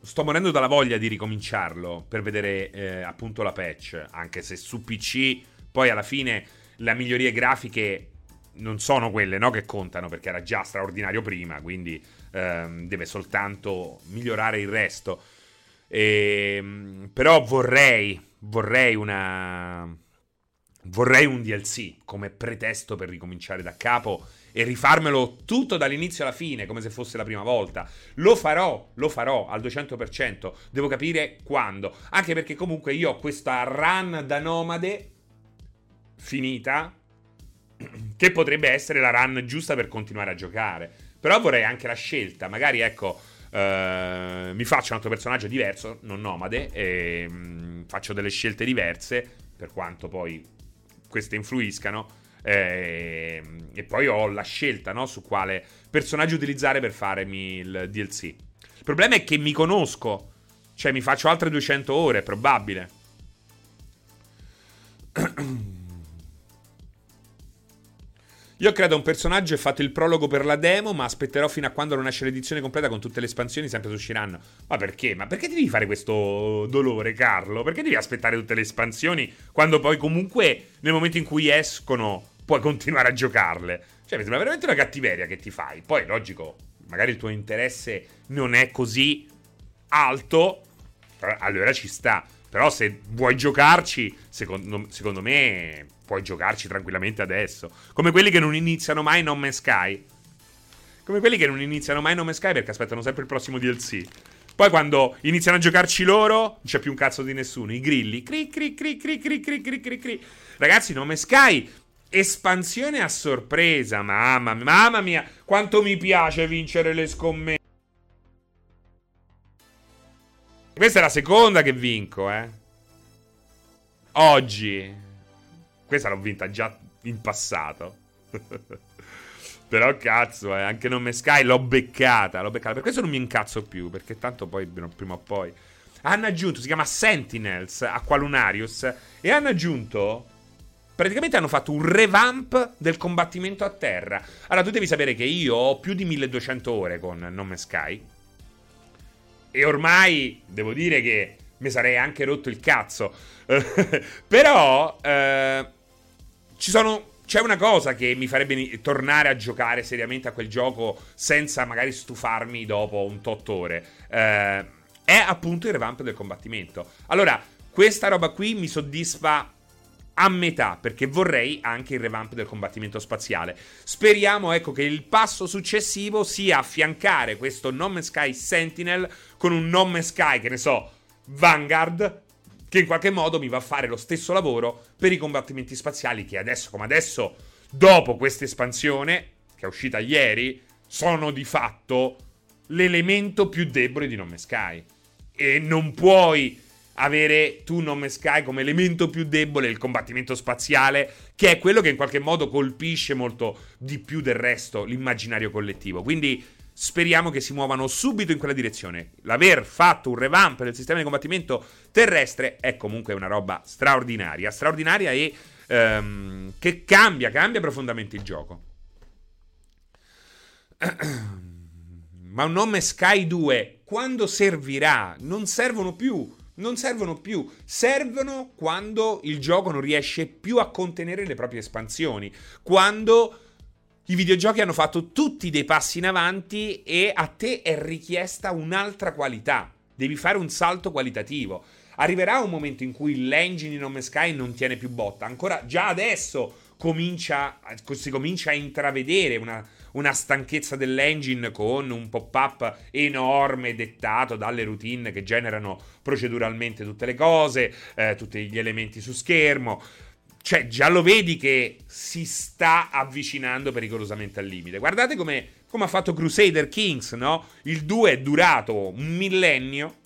sto morendo dalla voglia di ricominciarlo per vedere eh, appunto la patch, anche se su P C poi alla fine le migliorie grafiche non sono quelle, no, che contano, perché era già straordinario prima, quindi ehm, deve soltanto migliorare il resto. E, però vorrei vorrei una vorrei un D L C come pretesto per ricominciare da capo e rifarmelo tutto dall'inizio alla fine come se fosse la prima volta. Lo farò, lo farò al duecento per cento, devo capire quando, anche perché comunque io ho questa run da nomade finita, che potrebbe essere la run giusta per continuare a giocare, però vorrei anche la scelta, magari ecco, eh, mi faccio un altro personaggio diverso, non nomade, e mh, faccio delle scelte diverse, per quanto poi queste influiscano, eh, e poi ho la scelta, no, su quale personaggio utilizzare per farmi il D L C. Il problema è che mi conosco, cioè mi faccio altre duecento ore, è probabile. Io credo un personaggio e fatto il prologo per la demo, ma aspetterò fino a quando non esce l'edizione completa con tutte le espansioni sempre su Shiran. Ma perché? Ma perché devi fare questo dolore, Carlo? Perché devi aspettare tutte le espansioni quando poi comunque nel momento in cui escono puoi continuare a giocarle? Cioè mi sembra veramente una cattiveria che ti fai. Poi logico, magari il tuo interesse non è così alto, allora ci sta. Però se vuoi giocarci, secondo, secondo me puoi giocarci tranquillamente adesso. Come quelli che non iniziano mai No Man's Sky. Come quelli che non iniziano mai No Man's Sky perché aspettano sempre il prossimo D L C. Poi quando iniziano a giocarci loro, non c'è più un cazzo di nessuno. I grilli. Cri, cri, cri, cri, cri, cri, cri, cri, cri. Ragazzi, No Man's Sky, espansione a sorpresa. Mamma, mamma mia, quanto mi piace vincere le scommesse. Questa è la seconda che vinco, eh. Oggi. Questa l'ho vinta già in passato. Però cazzo, eh. Anche Non Me Sky l'ho beccata, l'ho beccata. Per questo non mi incazzo più, perché tanto poi, prima o poi. Hanno aggiunto, si chiama Sentinels, Aqualunarius. E hanno aggiunto... Praticamente hanno fatto un revamp del combattimento a terra. Allora, tu devi sapere che io ho più di milleduecento ore con Non Me Sky. E ormai devo dire che mi sarei anche rotto il cazzo. Però eh, ci sono, c'è una cosa che mi farebbe tornare a giocare seriamente a quel gioco senza magari stufarmi dopo un tot ore, eh, è appunto il revamp del combattimento. Allora, questa roba qui mi soddisfa a metà, perché vorrei anche il revamp del combattimento spaziale. Speriamo, ecco, che il passo successivo sia affiancare questo No Man's Sky Sentinel con un No Man's Sky, che ne so, Vanguard, che in qualche modo mi va a fare lo stesso lavoro per i combattimenti spaziali, che adesso come adesso, dopo questa espansione, che è uscita ieri, sono di fatto l'elemento più debole di No Man's Sky. E non puoi... avere tu No Man's Sky come elemento più debole il combattimento spaziale, che è quello che in qualche modo colpisce molto di più del resto l'immaginario collettivo. Quindi speriamo che si muovano subito in quella direzione. L'aver fatto un revamp del sistema di combattimento terrestre è comunque una roba straordinaria, straordinaria e ehm, che cambia, cambia profondamente il gioco. Ma un No Man's Sky due quando servirà? Non servono più. Non servono più, servono quando il gioco non riesce più a contenere le proprie espansioni, quando i videogiochi hanno fatto tutti dei passi in avanti e a te è richiesta un'altra qualità, devi fare un salto qualitativo. Arriverà un momento in cui l'engine di No Man's Sky non tiene più botta, ancora già adesso comincia, si comincia a intravedere una, una stanchezza dell'engine con un pop-up enorme dettato dalle routine che generano proceduralmente tutte le cose, eh, tutti gli elementi su schermo. Cioè già lo vedi che si sta avvicinando pericolosamente al limite. Guardate come, come ha fatto Crusader Kings, no? Il due è durato un millennio,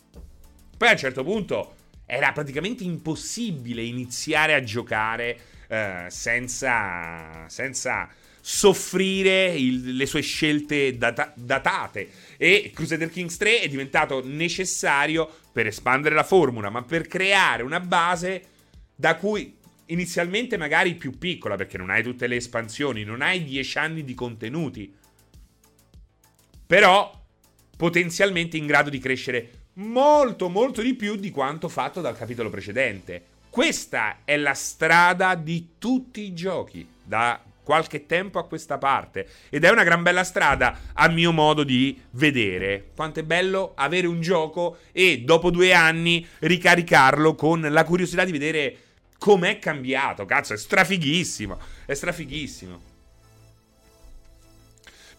poi a un certo punto era praticamente impossibile iniziare a giocare eh, senza... senza soffrire il, le sue scelte data, datate, e Crusader Kings tre è diventato necessario per espandere la formula, ma per creare una base da cui inizialmente magari più piccola, perché non hai tutte le espansioni, non hai dieci anni di contenuti, però potenzialmente in grado di crescere molto molto di più di quanto fatto dal capitolo precedente. Questa è la strada di tutti i giochi da qualche tempo a questa parte, ed è una gran bella strada a mio modo di vedere. Quanto è bello avere un gioco e dopo due anni ricaricarlo con la curiosità di vedere com'è cambiato. Cazzo, è strafighissimo, è strafighissimo.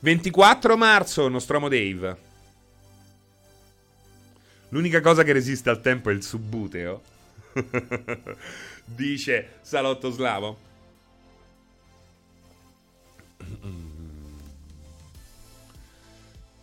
ventiquattro marzo, Nostromo Dave. L'unica cosa che resiste al tempo è il subbuteo. Dice Salotto Slavo.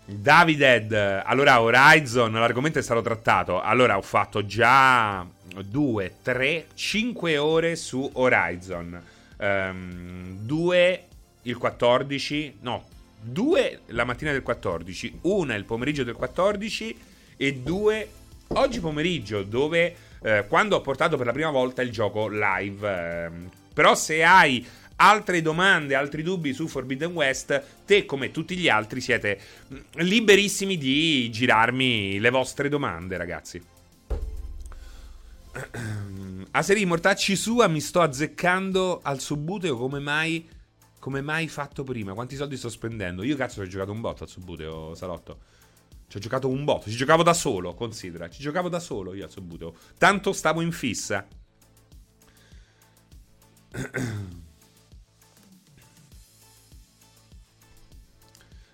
Davided. Allora, Horizon, l'argomento è stato trattato. Allora, ho fatto già due, tre, cinque ore su Horizon. Um, due il quattordici, no, due la mattina del quattordici, una il pomeriggio del quattordici e due oggi pomeriggio, dove eh, quando ho portato per la prima volta il gioco live. Eh, però se hai altre domande, altri dubbi su Forbidden West, te come tutti gli altri siete liberissimi di girarmi le vostre domande, ragazzi. A serie mortacci sua mi sto azzeccando al subbuteo come mai, come mai fatto prima. Quanti soldi sto spendendo? Io cazzo ci ho giocato un botto al subbuteo, Salotto. Ci ho giocato un botto, ci giocavo da solo, considera. Ci giocavo da solo io al subbuteo. Tanto stavo in fissa.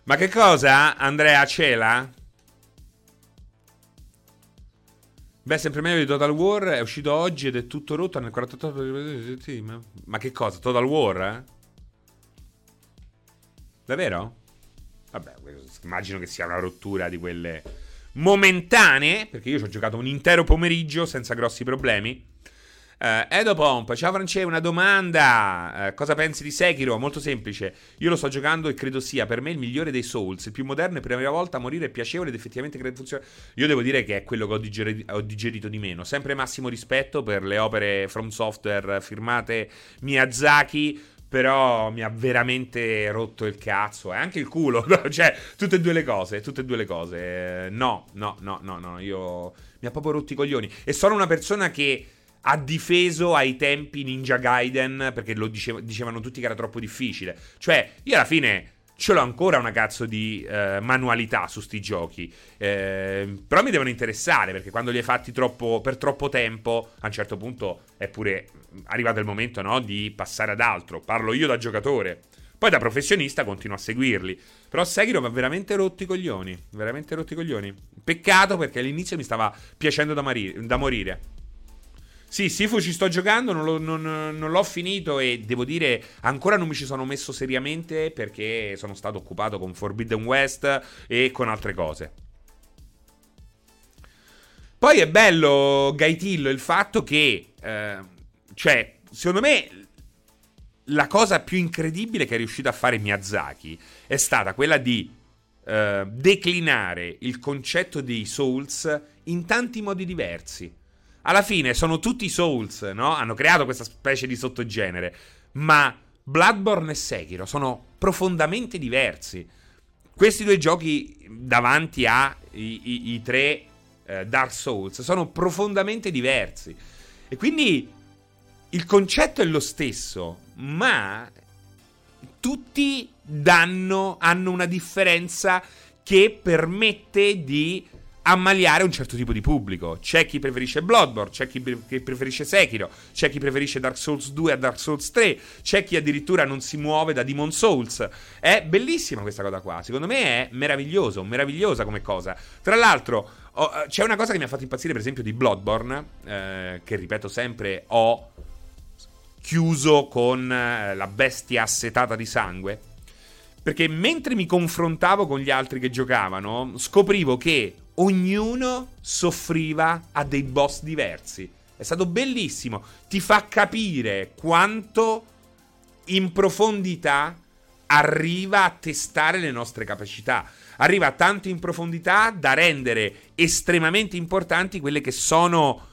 Ma che cosa, Andrea Cela? Beh, sempre meglio di Total War, è uscito oggi ed è tutto rotto nel quarantotto... Ma che cosa? Total War? Eh? Davvero? Vabbè, immagino che sia una rottura di quelle momentanee, perché io ci ho giocato un intero pomeriggio senza grossi problemi. Uh, Edo Pomp, ciao France, una domanda. Uh, cosa pensi di Sekiro? Molto semplice. Io lo sto giocando e credo sia per me il migliore dei Souls, il più moderno e per la prima volta a morire è piacevole ed effettivamente credo funziona. Io devo dire che è quello che ho, digeri- ho digerito di meno. Sempre massimo rispetto per le opere From Software firmate Miyazaki, però mi ha veramente rotto il cazzo e eh? anche il culo. Cioè, tutte e due le cose, tutte e due le cose. No, no, no, no, no, io mi ha proprio rotto i coglioni e sono una persona che ha difeso ai tempi Ninja Gaiden perché lo dicev- dicevano tutti che era troppo difficile. Cioè, io alla fine ce l'ho ancora una cazzo di eh, manualità su sti giochi. Eh, però mi devono interessare, perché quando li hai fatti troppo, per troppo tempo, a un certo punto è pure arrivato il momento, no, di passare ad altro. Parlo io da giocatore. Poi da professionista continuo a seguirli. Però Sekiro mi ha veramente rotto i coglioni. Veramente rotto i coglioni. Peccato, perché all'inizio mi stava piacendo da, mari- da morire. Sì, Sifu ci sto giocando, non, lo, non, non l'ho finito e devo dire ancora non mi ci sono messo seriamente perché sono stato occupato con Forbidden West e con altre cose. Poi è bello, Gaitillo, il fatto che, eh, cioè, secondo me la cosa più incredibile che è riuscito a fare Miyazaki è stata quella di eh, declinare il concetto dei Souls in tanti modi diversi. Alla fine sono tutti Souls, no? Hanno creato questa specie di sottogenere. Ma Bloodborne e Sekiro sono profondamente diversi. Questi due giochi davanti a i, i, i tre eh, Dark Souls sono profondamente diversi. E quindi il concetto è lo stesso, ma tutti danno, hanno una differenza che permette di ammaliare un certo tipo di pubblico. C'è chi preferisce Bloodborne, c'è chi pre- preferisce Sekiro, c'è chi preferisce Dark Souls due a Dark Souls tre, c'è chi addirittura non si muove da Demon Souls. È bellissima questa cosa qua, secondo me è meraviglioso, meravigliosa come cosa. Tra l'altro oh, c'è una cosa che mi ha fatto impazzire per esempio di Bloodborne, eh, che ripeto sempre ho chiuso con eh, la bestia assetata di sangue, perché mentre mi confrontavo con gli altri che giocavano scoprivo che ognuno soffriva a dei boss diversi. È stato bellissimo. Ti fa capire quanto in profondità arriva a testare le nostre capacità. Arriva tanto in profondità da rendere estremamente importanti quelle che sono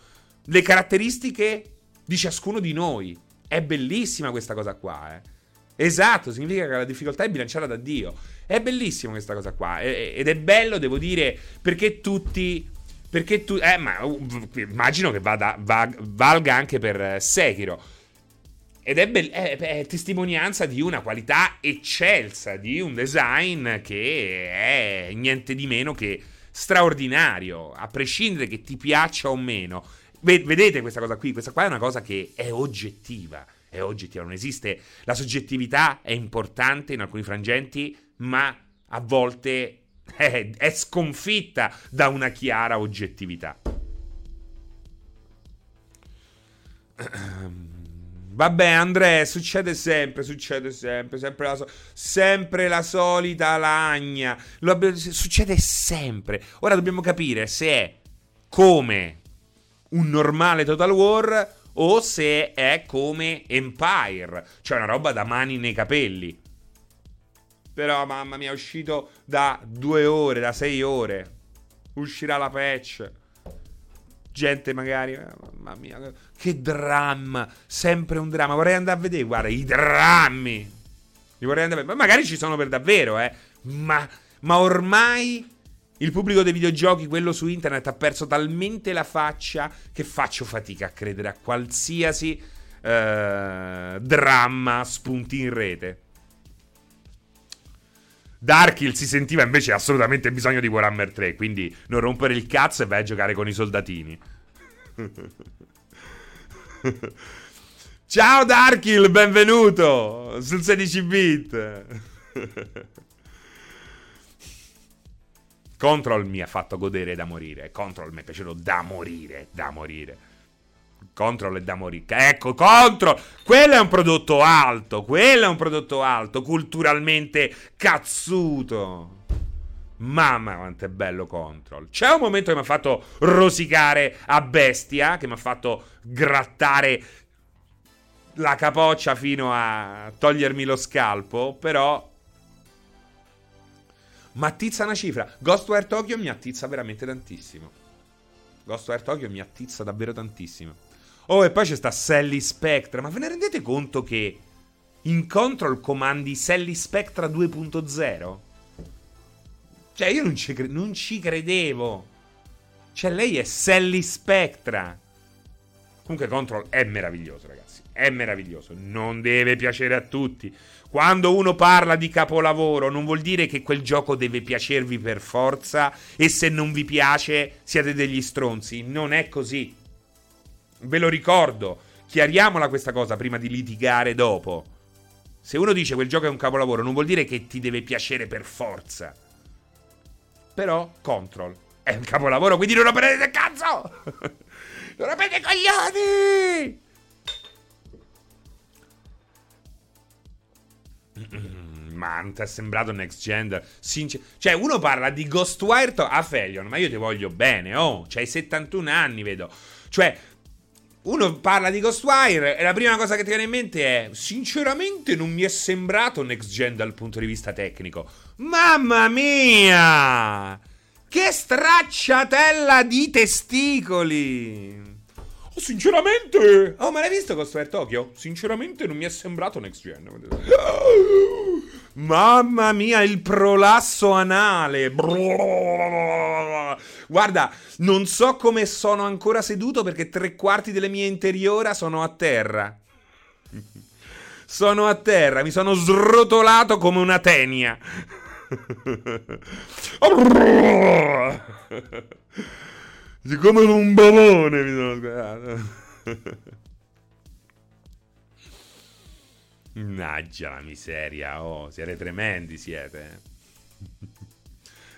le caratteristiche di ciascuno di noi. È bellissima questa cosa qua, eh. Esatto, significa che la difficoltà è bilanciata da Dio. È bellissima questa cosa qua. Ed è bello, devo dire, perché tutti. Perché tu. Eh, ma immagino che vada, va, valga anche per Sekiro. Ed è, be- è, è testimonianza di una qualità eccelsa, di un design che è niente di meno che straordinario, a prescindere che ti piaccia o meno. Vedete questa cosa qui? Questa qua è una cosa che è oggettiva. è oggettiva, non esiste. La soggettività è importante in alcuni frangenti, ma a volte è, è sconfitta da una chiara oggettività. Vabbè, Andrea, succede sempre, succede sempre, sempre la, so- sempre la solita lagna. Lo- succede sempre. Ora dobbiamo capire se è come un normale Total War o se è come Empire, cioè una roba da mani nei capelli. Però, mamma mia, è uscito da due ore, da sei ore. Uscirà la patch. Gente magari, mamma mia, che dramma, sempre un dramma. Vorrei andare a vedere, guarda, i drammi. Li vorrei andare a vedere. Ma magari ci sono per davvero, eh. Ma, ma ormai il pubblico dei videogiochi, quello su internet, ha perso talmente la faccia che faccio fatica a credere a qualsiasi eh, dramma spunti in rete. Darkil si sentiva invece assolutamente bisogno di Warhammer tre, quindi non rompere il cazzo e vai a giocare con i soldatini. Ciao Darkil, benvenuto sul sedici bit. Control mi ha fatto godere da morire. Control mi è piaciuto da morire, da morire. Control è da morire. Ecco, Control! Quello è un prodotto alto. Quello è un prodotto alto, culturalmente cazzuto. Mamma, quanto è bello Control. C'è un momento che mi ha fatto rosicare a bestia, che mi ha fatto grattare la capoccia fino a togliermi lo scalpo, però m'attizza una cifra. Ghostwire Tokyo mi attizza veramente tantissimo. Ghostwire Tokyo mi attizza davvero tantissimo. Oh, e poi c'è sta Sally Spectra. Ma ve ne rendete conto che in Control comandi Sally Spectra due punto zero? Cioè, io non ci, cre- non ci credevo. Cioè, lei è Sally Spectra. Comunque Control è meraviglioso, ragazzi. È meraviglioso. Non deve piacere a tutti. Quando uno parla di capolavoro non vuol dire che quel gioco deve piacervi per forza e se non vi piace siete degli stronzi. Non è così. Ve lo ricordo, chiariamola questa cosa prima di litigare dopo. Se uno dice quel gioco è un capolavoro, non vuol dire che ti deve piacere per forza. Però Control è un capolavoro, quindi non lo prendete cazzo! Non lo prendete coglioni! Ma ti è sembrato Next Gen? Sincer- cioè, uno parla di Ghostwire to- a Felion, ma io ti voglio bene, oh! C'hai settantuno anni, vedo. Cioè, uno parla di Ghostwire e la prima cosa che ti viene in mente è: sinceramente non mi è sembrato Next Gen dal punto di vista tecnico. Mamma mia! Che stracciatella di testicoli! Oh, sinceramente! Oh, ma l'hai visto Ghostwire Tokyo? Sinceramente non mi è sembrato Next Gen. Mamma mia, il prolasso anale. Guarda, non so come sono ancora seduto perché tre quarti delle mie interiora sono a terra. Sono a terra, mi sono srotolato come una tenia. Siccome sono un ballone mi sono sguardato. Naggia la miseria, oh, siete tremendi, siete.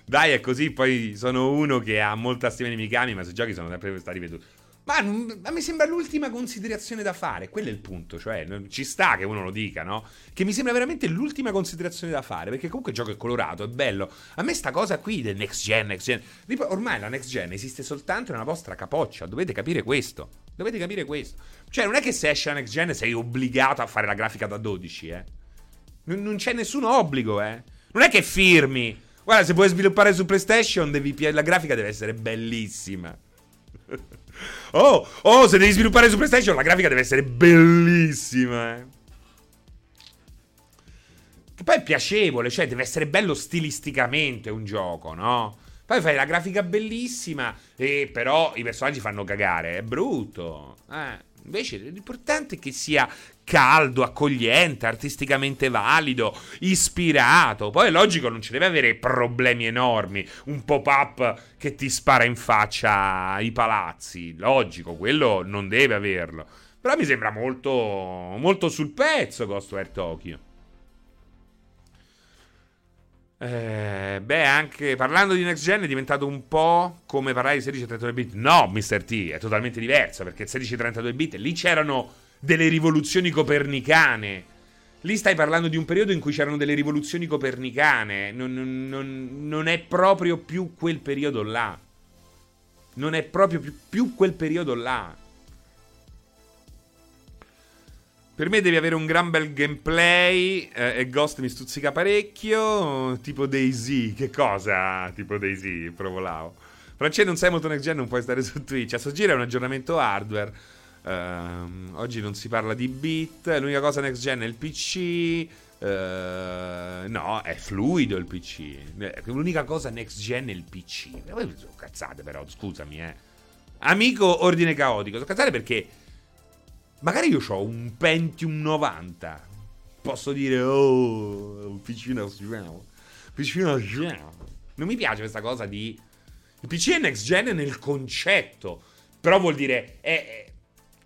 Dai, è così, poi sono uno che ha molta stima nei miei cani, ma sui giochi sono sempre stati ripetuti. Ma, ma mi sembra l'ultima considerazione da fare, quello è il punto, cioè, ci sta che uno lo dica, no? Che mi sembra veramente l'ultima considerazione da fare, perché comunque il gioco è colorato, è bello. A me sta cosa qui del next gen, next gen. Ormai la next gen esiste soltanto nella vostra capoccia, dovete capire questo, dovete capire questo. Cioè, non è che se esce la next gen sei obbligato a fare la grafica da dodici, eh? N- non c'è nessun obbligo, eh? Non è che firmi. Guarda, se vuoi sviluppare su PlayStation, devi pi- la grafica deve essere bellissima. Oh, oh, se devi sviluppare su PlayStation la grafica deve essere bellissima, eh. Che poi è piacevole, cioè deve essere bello stilisticamente un gioco, no? Poi fai la grafica bellissima e però i personaggi fanno cagare, è brutto, eh. Invece l'importante è che sia caldo, accogliente, artisticamente valido, ispirato. Poi è logico, non ci deve avere problemi enormi, un pop-up che ti spara in faccia i palazzi, logico, quello non deve averlo. Però mi sembra molto, molto sul pezzo Ghostwire Tokyo. Eh, beh, anche parlando di next gen è diventato un po' come parlare di sedici e trentadue bit. No, mister T, è totalmente diverso, perché il sedici e trentadue bit lì c'erano delle rivoluzioni copernicane. Lì stai parlando di un periodo in cui c'erano delle rivoluzioni copernicane. Non, non, non, non è proprio più quel periodo là. Non è proprio più, più quel periodo là. Per me devi avere un gran bel gameplay. Eh, e Ghost mi stuzzica parecchio. Tipo DayZ. Che cosa? Tipo DayZ, provolavo. Francese, non sei molto next gen, non puoi stare su Twitch. A sto giro è un aggiornamento hardware. Uh, oggi non si parla di bit. L'unica cosa next gen è il P C. uh, No, è fluido il P C. L'unica cosa next gen è il P C. Sono cazzate però, scusami eh. Amico ordine caotico, sono cazzate perché magari io ho un Pentium novanta. Posso dire oh, un P C non si P C non si Non mi piace questa cosa di il P C è next gen nel concetto. Però vuol dire è, è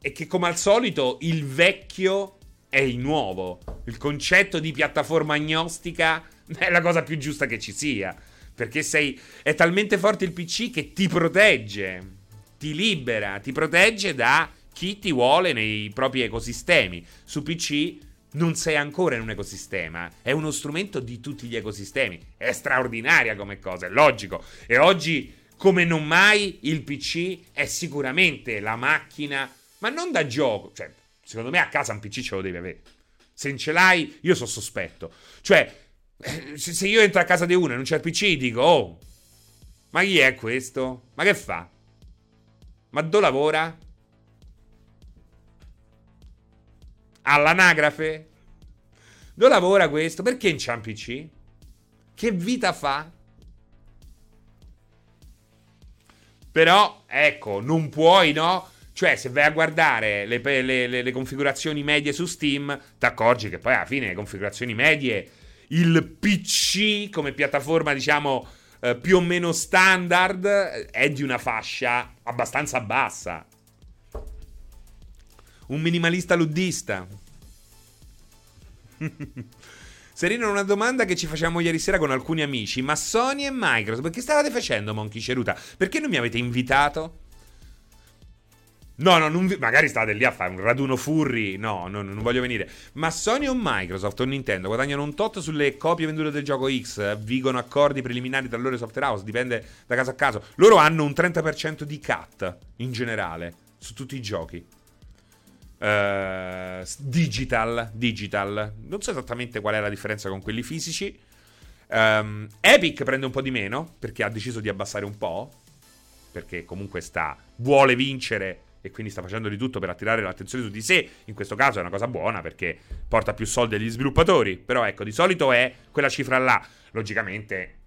e che come al solito il vecchio è il nuovo. Il concetto di piattaforma agnostica è la cosa più giusta che ci sia, perché sei è talmente forte il P C che ti protegge, ti libera, ti protegge da chi ti vuole nei propri ecosistemi. Su P C non sei ancora in un ecosistema, è uno strumento di tutti gli ecosistemi. È straordinaria come cosa, è logico. E oggi come non mai il P C è sicuramente la macchina, ma non da gioco. Cioè, secondo me a casa un P C ce lo devi avere. Se non ce l'hai, io sono sospetto. Cioè, se io entro a casa di uno e non c'è il P C, dico oh, ma chi è questo? Ma che fa? Ma dove lavora? All'anagrafe? Dove lavora questo? Perché non c'è un P C? Che vita fa? Però, ecco, non puoi, no? Cioè, se vai a guardare le, le, le, le configurazioni medie su Steam, ti accorgi che poi alla fine le configurazioni medie, il P C come piattaforma, diciamo, eh, più o meno standard, è di una fascia abbastanza bassa. Un minimalista luddista. Serino, una domanda che ci facevamo ieri sera con alcuni amici. Ma Sony e Microsoft, perché stavate facendo Monkey Ceruta? Perché non mi avete invitato? No, no, non vi... magari state lì a fare un raduno furry. No, no, non voglio venire. Ma Sony o Microsoft o Nintendo guadagnano un tot sulle copie vendute del gioco X. Vigono accordi preliminari tra loro e Software House. Dipende da caso a caso. Loro hanno un trenta per cento di cut in generale su tutti i giochi. uh, Digital Digital non so esattamente qual è la differenza con quelli fisici. um, Epic prende un po' di meno, perché ha deciso di abbassare un po', perché comunque sta vuole vincere e quindi sta facendo di tutto per attirare l'attenzione su di sé. In questo caso è una cosa buona, perché porta più soldi agli sviluppatori. Però ecco, di solito è quella cifra là. Logicamente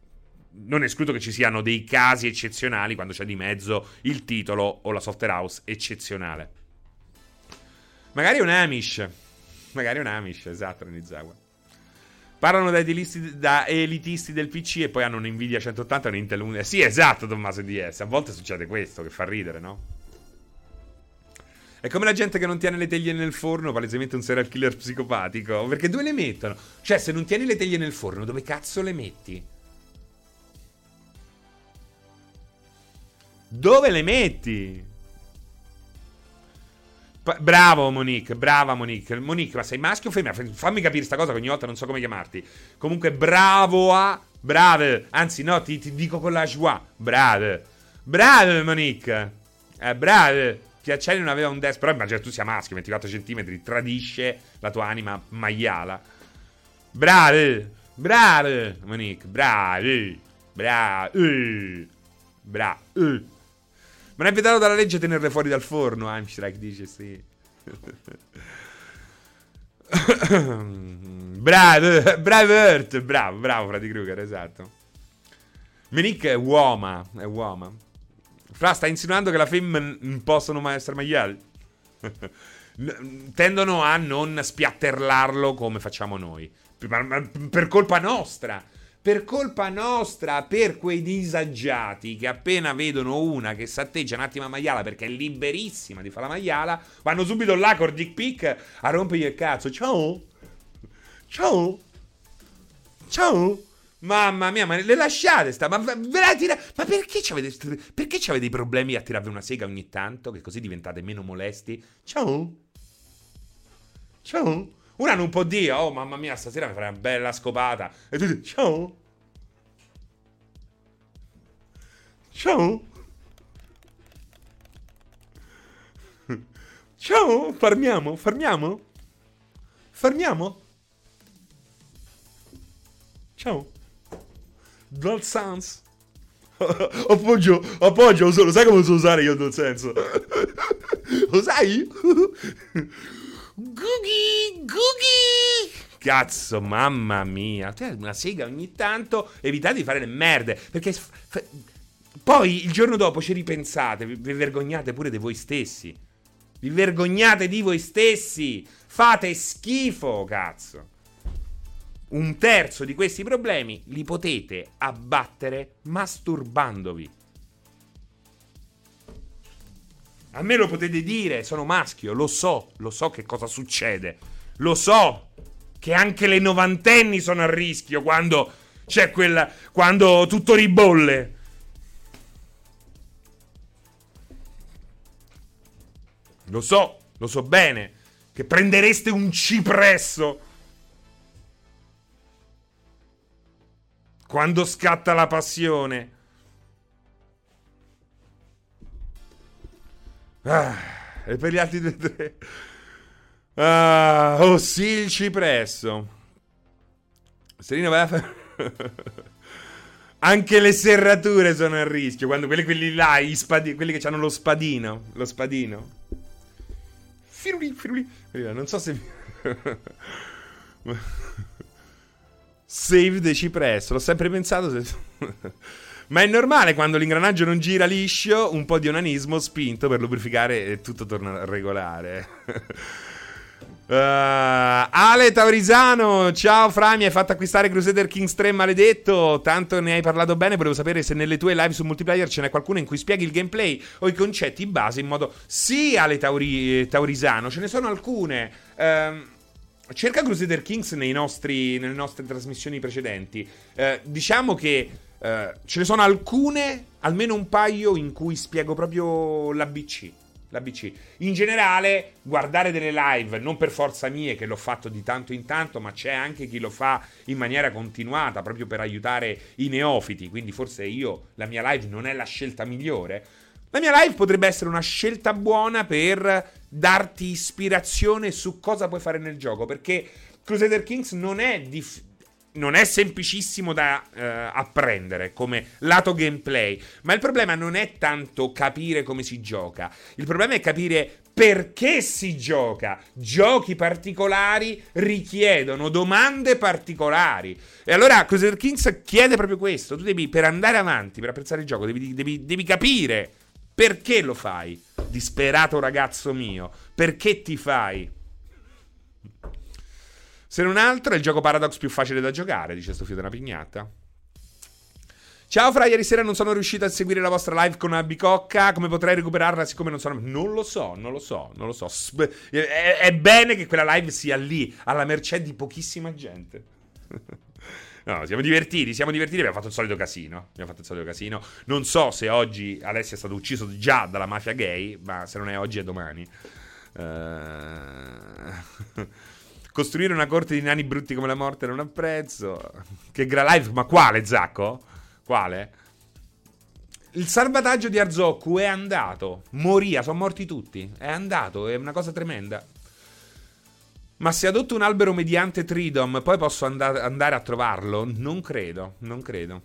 non escludo che ci siano dei casi eccezionali quando c'è di mezzo il titolo o la software house eccezionale. Magari un Amish. Magari un Amish, esatto, Nizawa. Parlano da elitisti, da elitisti del P C e poi hanno un Nvidia centottanta e un Intel uno. Sì, esatto, Tommaso D S. A volte succede questo, che fa ridere, no? È come la gente che non tiene le teglie nel forno, palesemente un serial killer psicopatico. Perché dove le mettono? Cioè, se non tieni le teglie nel forno, dove cazzo le metti? Dove le metti? Pa- Bravo Monique, brava Monique. Monique, ma sei maschio o femmina? Fammi capire sta cosa che ogni volta non so come chiamarti. Comunque, bravo a... Brave. Anzi, no, ti, ti dico con la joie. Brave. Brave Monique. Eh, brave. Chiacciari non aveva un desk, però immagino tu sia maschio, ventiquattro centimetri, tradisce la tua anima maiala. Brave, brave, Monique, brave, brave, brave. Ma è vietato dalla legge tenerle fuori dal forno, Amstrike dice sì. Bravo, bravo Earth, bravo, bravo Frati Kruger, esatto. Monique è uomo, è uomo. Fra, sta insinuando che la femmine non possono mai essere maiali. Tendono a non spiatterlarlo come facciamo noi, ma, ma, per colpa nostra. per colpa nostra, per quei disagiati che appena vedono una che satteggia un attimo a maiala perché è liberissima di fare la maiala, vanno subito là con dick pic a rompergli il cazzo. Ciao, ciao, ciao. Mamma mia, ma le lasciate sta, ma ve la tira, ma perché ci avete perché ci avete dei problemi a tirarvi una sega ogni tanto, che così diventate meno molesti? Ciao, ciao. Una non può dire: oh mamma mia, stasera mi farei una bella scopata. E tu dici: ciao, ciao, ciao. Farmiamo, farmiamo, farmiamo. Ciao. Dual Sans. Appoggio, appoggio, lo sai come so usare io il Dual Sans? Lo sai? Gugi, gugi. Cazzo, mamma mia. Una sega ogni tanto, evitate di fare le merde, perché f- poi il giorno dopo ci ripensate, vi, vi vergognate pure di voi stessi. Vi vergognate di voi stessi. Fate schifo, cazzo. Un terzo di questi problemi li potete abbattere masturbandovi. A me lo potete dire, sono maschio, lo so, lo so che cosa succede. Lo so che anche le novantenni sono a rischio quando c'è quella, quando tutto ribolle. Lo so, lo so bene, che prendereste un cipresso quando scatta la passione. Ah, e per gli altri due tre. Ah, oh sì, il cipresso. Serino vai a fare... Anche le serrature sono a rischio. Quando quelli, quelli là, gli spadi... quelli che hanno lo spadino. Lo spadino. Firuli, firuli. Non so se... Save the cipresso, l'ho sempre pensato se... Ma è normale, quando l'ingranaggio non gira liscio, un po' di onanismo spinto per lubrificare e tutto torna regolare. uh, Ale Taurisano, ciao Fra, mi hai fatto acquistare Crusader Kings tre maledetto, tanto ne hai parlato bene, volevo sapere se nelle tue live su multiplayer ce n'è qualcuno in cui spieghi il gameplay o i concetti base in modo... Sì, Ale Tauri... Taurisano, ce ne sono alcune. Ehm... Um... Cerca Crusader Kings nei nostri, nelle nostre trasmissioni precedenti. Eh, diciamo che eh, ce ne sono alcune, almeno un paio, in cui spiego proprio l'A B C. In generale, guardare delle live, non per forza mie, che l'ho fatto di tanto in tanto, ma c'è anche chi lo fa in maniera continuata, proprio per aiutare i neofiti. Quindi forse io, la mia live non è la scelta migliore. La mia live potrebbe essere una scelta buona per darti ispirazione su cosa puoi fare nel gioco, perché Crusader Kings non è, dif- non è semplicissimo da eh, apprendere come lato gameplay, ma il problema non è tanto capire come si gioca, il problema è capire perché si gioca. Giochi particolari richiedono domande particolari. E allora Crusader Kings chiede proprio questo. Tu devi, per andare avanti, per apprezzare il gioco, devi, devi, devi capire perché lo fai, disperato ragazzo mio? Perché ti fai? Se non altro è il gioco Paradox più facile da giocare, dice sto figlio di una pignata. Ciao Fra, ieri sera non sono riuscito a seguire la vostra live con una bicocca. Come potrei recuperarla siccome non sono... Non lo so, non lo so, non lo so. È, è bene che quella live sia lì, alla mercé di pochissima gente. No, siamo divertiti, siamo divertiti, abbiamo fatto il solito casino, abbiamo fatto il solito casino. Non so se oggi Alessia è stato ucciso già dalla mafia gay, ma se non è oggi è domani. Uh... Costruire una corte di nani brutti come la morte non ha prezzo. Che gra live, ma quale, Zacco? Quale? Il salvataggio di Arzoccu è andato, moria, sono morti tutti, è andato, è una cosa tremenda. Ma se adotto un albero mediante Tridom, poi posso and- andare a trovarlo? Non credo, non credo.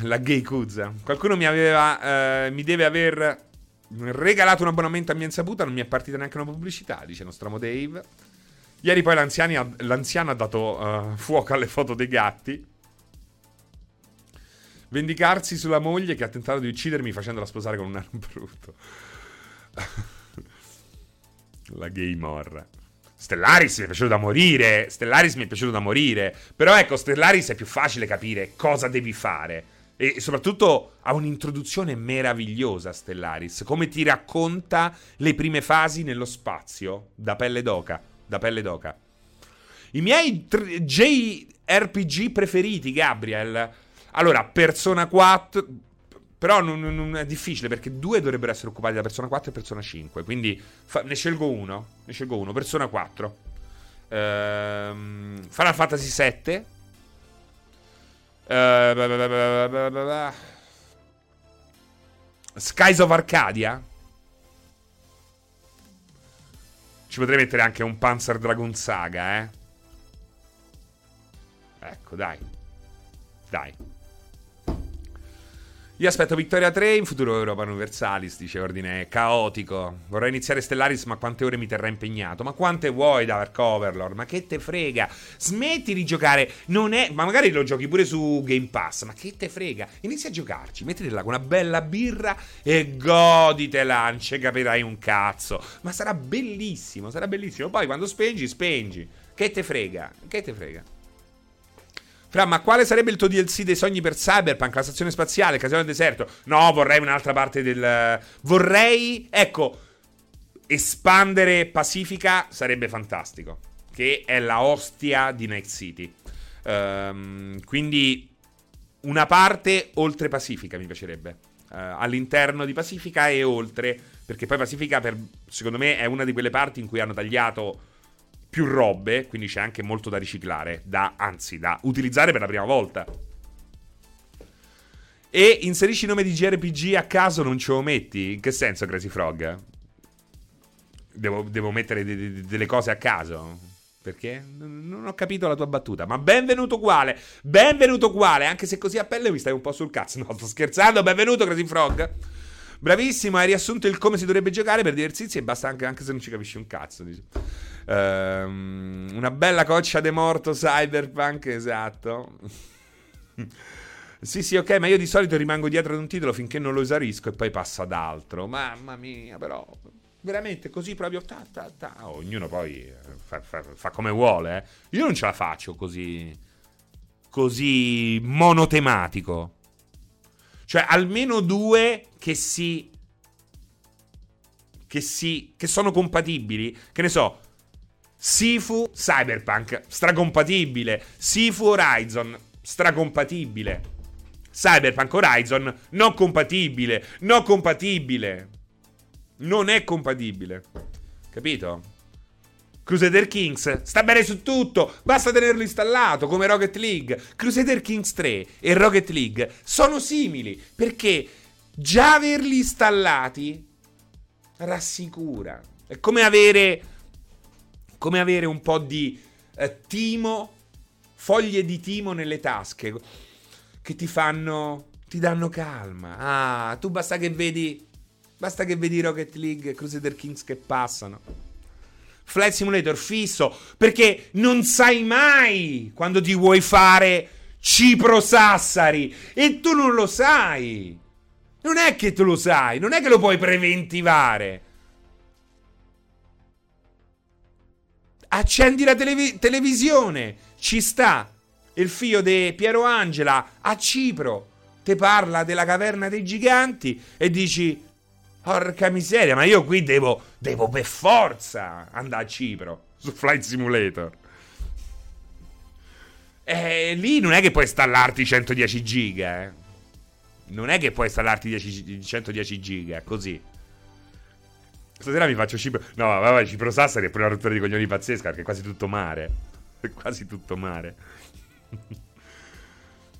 La gay cuzza. Qualcuno mi aveva, eh, mi deve aver regalato un abbonamento a mia insaputa, non mi è partita neanche una pubblicità, dice Nostromo Dave. Ieri poi l'anziano, l'anziano ha dato uh, fuoco alle foto dei gatti. Vendicarsi sulla moglie che ha tentato di uccidermi facendola sposare con un nano brutto. La gay morra. Stellaris mi è piaciuto da morire, Stellaris mi è piaciuto da morire, però ecco, Stellaris è più facile capire cosa devi fare, e soprattutto ha un'introduzione meravigliosa Stellaris, come ti racconta le prime fasi nello spazio, da pelle d'oca, da pelle d'oca. I miei tr- J R P G preferiti, Gabriel, allora, Persona quattro, però non, non è difficile perché due dovrebbero essere occupati da Persona quattro e Persona cinque, quindi fa- ne scelgo uno, ne scelgo uno, Persona quattro, ehm, Final Fantasy sette, Uh, blah, blah, blah, blah, blah, blah. Skies of Arcadia. Ci potrei mettere anche un Panzer Dragon Saga, eh. Ecco, dai. Dai. Io aspetto Victoria tre in futuro Europa Universalis, dice Ordine, è caotico. Vorrei iniziare Stellaris, ma quante ore mi terrà impegnato? Ma quante vuoi Dark Overlord? Ma che te frega? Smetti di giocare, non è... Ma magari lo giochi pure su Game Pass, ma che te frega? Inizia a giocarci, mettiti là con una bella birra e goditela, non ci capirai un cazzo. Ma sarà bellissimo, sarà bellissimo. Poi quando spengi, spengi. Che te frega? Che te frega? Fra, ma quale sarebbe il tuo D L C dei sogni per Cyberpunk? La stazione spaziale, il Casino del Deserto? No, vorrei un'altra parte del... Vorrei, ecco, espandere Pacifica sarebbe fantastico, che è la ostia di Night City. Um, quindi una parte oltre Pacifica mi piacerebbe, uh, all'interno di Pacifica e oltre, perché poi Pacifica per, secondo me è una di quelle parti in cui hanno tagliato... più robe, quindi c'è anche molto da riciclare, da, anzi, da utilizzare per la prima volta. E inserisci nome di J R P G a caso, non ce lo metti? In che senso, Crazy Frog? Devo, devo mettere de- de- delle cose a caso? Perché? N- non ho capito la tua battuta, ma benvenuto uguale, benvenuto uguale, anche se così a pelle mi stai un po' sul cazzo. No, sto scherzando, benvenuto Crazy Frog. Bravissimo, hai riassunto il come si dovrebbe giocare per divertirsi e basta anche, anche se non ci capisci un cazzo. Dice. Um, una bella coccia de morto Cyberpunk, esatto. Sì, sì, ok, ma io di solito rimango dietro ad un titolo finché non lo esaurisco e poi passo ad altro. Mamma mia, però, veramente così proprio... Ta, ta, ta. Ognuno poi fa, fa, fa come vuole, eh. Io non ce la faccio così, così monotematico. Cioè, almeno due che si... Che si... Che sono compatibili. Che ne so. Sifu Cyberpunk, stracompatibile. Sifu Horizon, stracompatibile. Cyberpunk Horizon, non compatibile. Non compatibile. Non è compatibile. Capito? Crusader Kings sta bene su tutto, basta tenerlo installato, come Rocket League. Crusader Kings tre e Rocket League sono simili perché già averli installati rassicura. È come avere, come avere un po' di eh, timo, foglie di timo nelle tasche che ti fanno, ti danno calma. Ah, tu basta che vedi, basta che vedi Rocket League e Crusader Kings che passano. Flight Simulator fisso, perché non sai mai quando ti vuoi fare Cipro-Sassari e tu non lo sai, non è che tu lo sai, non è che lo puoi preventivare. Accendi la televi- televisione, ci sta il figlio di Piero Angela a Cipro, te parla della caverna dei giganti e dici: porca miseria, ma io qui devo, devo per forza andare a Cipro su Flight Simulator. E lì non è che puoi installarti centodieci giga, eh. Non è che puoi installarti dieci, centodieci giga, così. Stasera mi faccio Cipro. No, vabbè, Cipro Sassari è pure una rottura di coglioni pazzesca, perché è quasi tutto mare. È quasi tutto mare.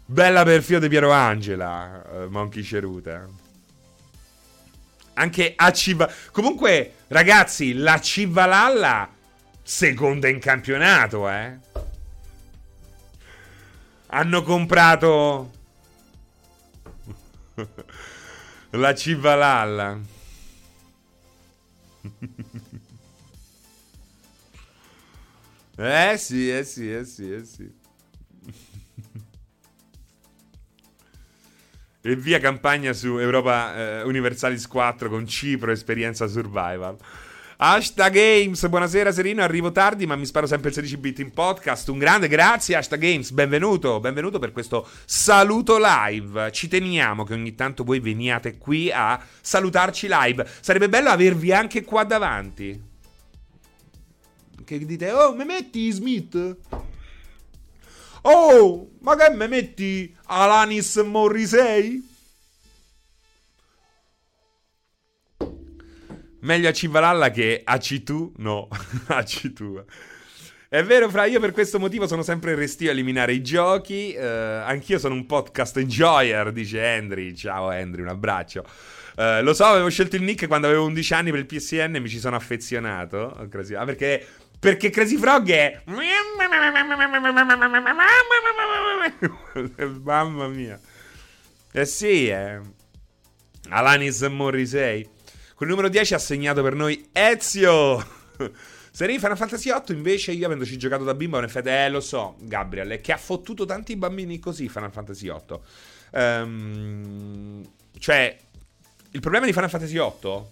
Bella per Fio di Piero Angela, Monkey Ceruta. Anche a Civa... Comunque, ragazzi, la Civalalla seconda in campionato, eh. Hanno comprato... la Civalalla. Eh sì, eh sì, eh sì, eh sì. E via campagna su Europa eh, Universalis quattro con Cipro, esperienza survival. Hashtag Games, buonasera Serino, arrivo tardi ma mi sparo sempre il sedici bit in podcast. Un grande grazie Hashtag Games, benvenuto, benvenuto per questo saluto live. Ci teniamo che ogni tanto voi veniate qui a salutarci live. Sarebbe bello avervi anche qua davanti, che dite: oh, me metti Smith? Oh, ma che me metti Alanis Morissette? Meglio a Civalalla che a Citu, no, a Citua. È vero, fra, io per questo motivo sono sempre restio a eliminare i giochi. Eh, anch'io sono un podcast enjoyer, dice Henry. Ciao Henry, un abbraccio. Eh, lo so, avevo scelto il nick quando avevo undici anni per il P S N e mi ci sono affezionato. Ah, perché... Perché Crazy Frog è... Mamma mia. Eh sì, eh. Alanis Morissette. Col numero dieci ha segnato per noi Ezio. Serino, Final Fantasy otto invece, io avendoci giocato da bimbo, in effetti, eh lo so, Gabriel, che ha fottuto tanti bambini così Final Fantasy otto. Ehm, cioè, il problema di Final Fantasy otto,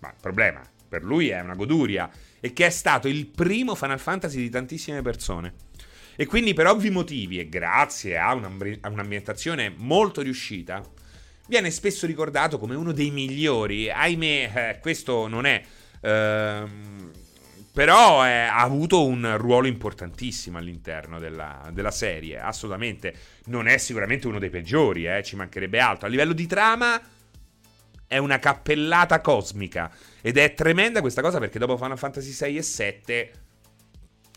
ma il problema per lui è una goduria, e che è stato il primo Final Fantasy di tantissime persone. E quindi per ovvi motivi, e grazie a un'ambientazione molto riuscita, viene spesso ricordato come uno dei migliori. Ahimè, eh, questo non è. Ehm, però eh, ha avuto un ruolo importantissimo all'interno della, della serie, assolutamente. Non è sicuramente uno dei peggiori, eh, ci mancherebbe altro. A livello di trama è una cappellata cosmica, ed è tremenda questa cosa perché dopo Final Fantasy sei e sette,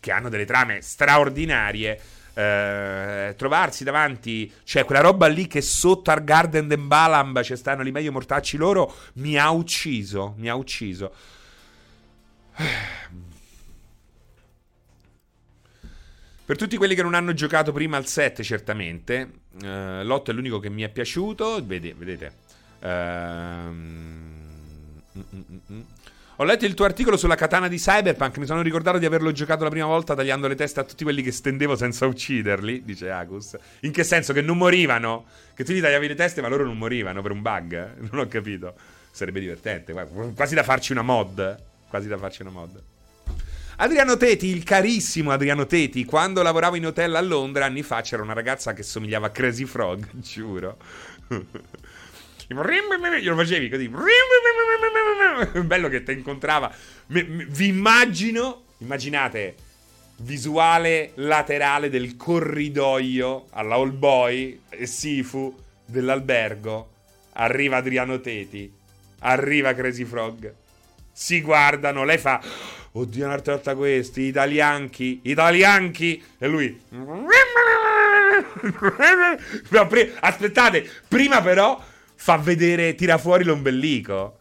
che hanno delle trame straordinarie, eh, trovarsi davanti, cioè quella roba lì che sotto Argarden e Balamb ci stanno lì meglio mortacci loro, mi ha ucciso, mi ha ucciso. Per tutti quelli che non hanno giocato prima al sette, certamente, eh, l'otto è l'unico che mi è piaciuto, Vede, vedete. Um, mm, mm, mm. Ho letto il tuo articolo sulla katana di Cyberpunk. Mi sono ricordato di averlo giocato la prima volta tagliando le teste a tutti quelli che stendevo senza ucciderli, dice Agus. In che senso? Che non morivano? Che tu gli tagliavi le teste ma loro non morivano per un bug? Non ho capito. Sarebbe divertente, quasi da farci una mod. Quasi da farci una mod. Adriano Teti, il carissimo Adriano Teti: quando lavoravo in hotel a Londra anni fa c'era una ragazza che somigliava a Crazy Frog, giuro. Glielo facevi così. Bello che te incontrava. Vi immagino, immaginate, visuale laterale del corridoio alla All Boy e Sifu dell'albergo. Arriva Adriano Teti, arriva Crazy Frog, si guardano, lei fa: oddio, un'altra volta questi italianchi, italianchi. E lui: aspettate, prima però fa vedere, tira fuori l'ombelico.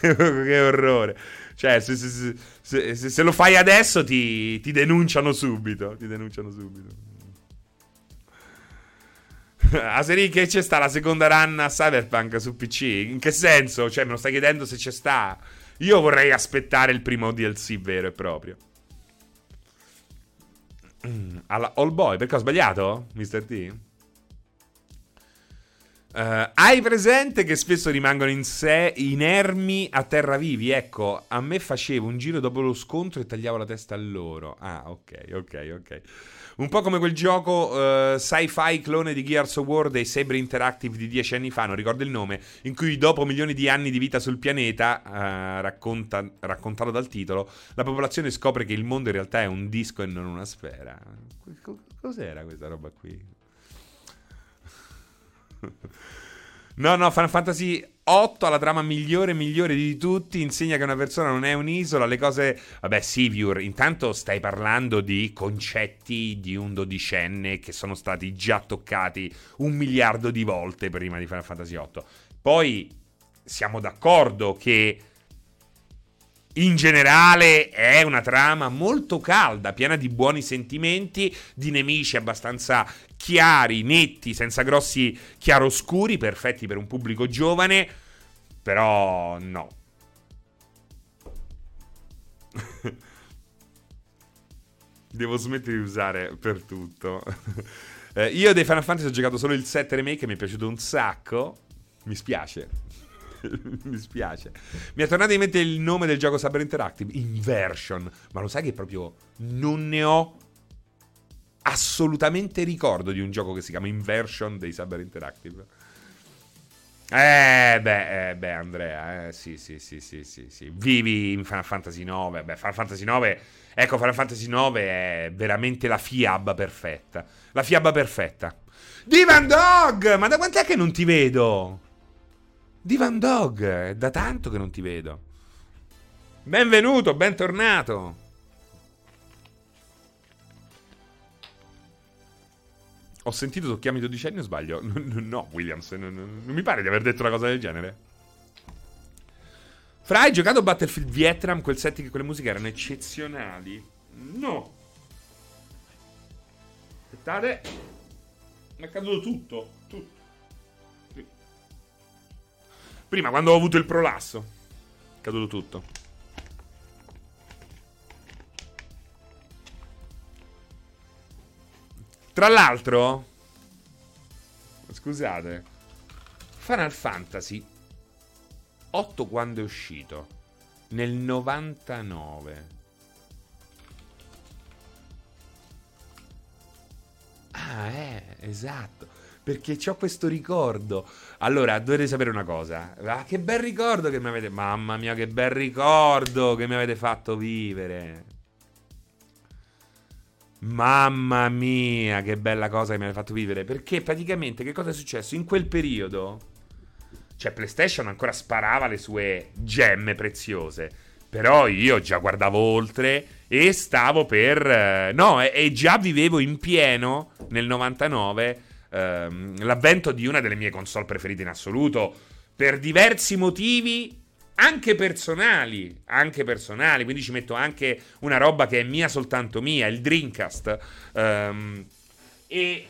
Che orrore. Cioè, se, se, se, se, se lo fai adesso ti, ti denunciano subito. Ti denunciano subito. Ah, Seri, che c'è sta la seconda run a Cyberpunk su P C? In che senso? Cioè, me lo stai chiedendo se c'è sta? Io vorrei aspettare il primo D L C vero e proprio. Alla All Boy, perché ho sbagliato? mister T? Uh, hai presente che spesso rimangono in sé inermi a terra vivi? Ecco, a me facevo un giro dopo lo scontro e tagliavo la testa a loro. Ah, ok, ok, ok. Un po' come quel gioco uh, sci-fi clone di Gears of War dei Saber Interactive di dieci anni fa, non ricordo il nome, in cui dopo milioni di anni di vita sul pianeta, uh, racconta, raccontato dal titolo, la popolazione scopre che il mondo in realtà è un disco e non una sfera. Cos'era questa roba qui? No, no, Final Fantasy otto ha la trama migliore, migliore di tutti. Insegna che una persona non è un'isola. Le cose... Vabbè, sì, Viur, intanto stai parlando di concetti di un dodicenne che sono stati già toccati un miliardo di volte prima di Final Fantasy otto. Poi siamo d'accordo che in generale è una trama molto calda, piena di buoni sentimenti, di nemici abbastanza chiari, netti, senza grossi chiaroscuri, perfetti per un pubblico giovane. Però no. Devo smettere di usare per tutto. eh, Io dei Final Fantasy ho giocato solo il sette remake e mi è piaciuto un sacco. Mi spiace. mi dispiace. Mi è tornato in mente il nome del gioco Cyber Interactive, Inversion, ma lo sai che proprio non ne ho assolutamente ricordo di un gioco che si chiama Inversion dei Cyber Interactive. Eh beh, eh, beh Andrea, eh, sì, sì, sì, sì, sì, sì. Vivi in Final Fantasy nove. Beh, Final Fantasy nove, ecco, Final Fantasy nove è veramente la fiaba perfetta. La fiaba perfetta. Divan Dog, ma da quant'è che non ti vedo? Divan Dog, è da tanto che non ti vedo. Benvenuto, bentornato. Ho sentito tu chiami dodicenne o sbaglio? No, Williams, non, non, non mi pare di aver detto una cosa del genere. Fra, hai giocato Battlefield Vietnam? Quel set che quelle musiche erano eccezionali. No. Aspettate. Mi è caduto tutto. Tutto. Prima, quando ho avuto il prolasso, è caduto tutto. Tra l'altro, scusate, Final Fantasy otto quando è uscito? Nel novantanove. Ah, eh, esatto, perché c'ho questo ricordo. Allora, dovete sapere una cosa. Ah, che bel ricordo che mi avete... Mamma mia, che bel ricordo che mi avete fatto vivere. Mamma mia, che bella cosa che mi ha fatto vivere. Perché praticamente che cosa è successo? In quel periodo, cioè, PlayStation ancora sparava le sue gemme preziose, però io già guardavo oltre e stavo per... No, e, e già vivevo in pieno nel novantanove ehm, l'avvento di una delle mie console preferite in assoluto, per diversi motivi, anche personali, anche personali, quindi ci metto anche una roba che è mia, soltanto mia, il Dreamcast. Um, e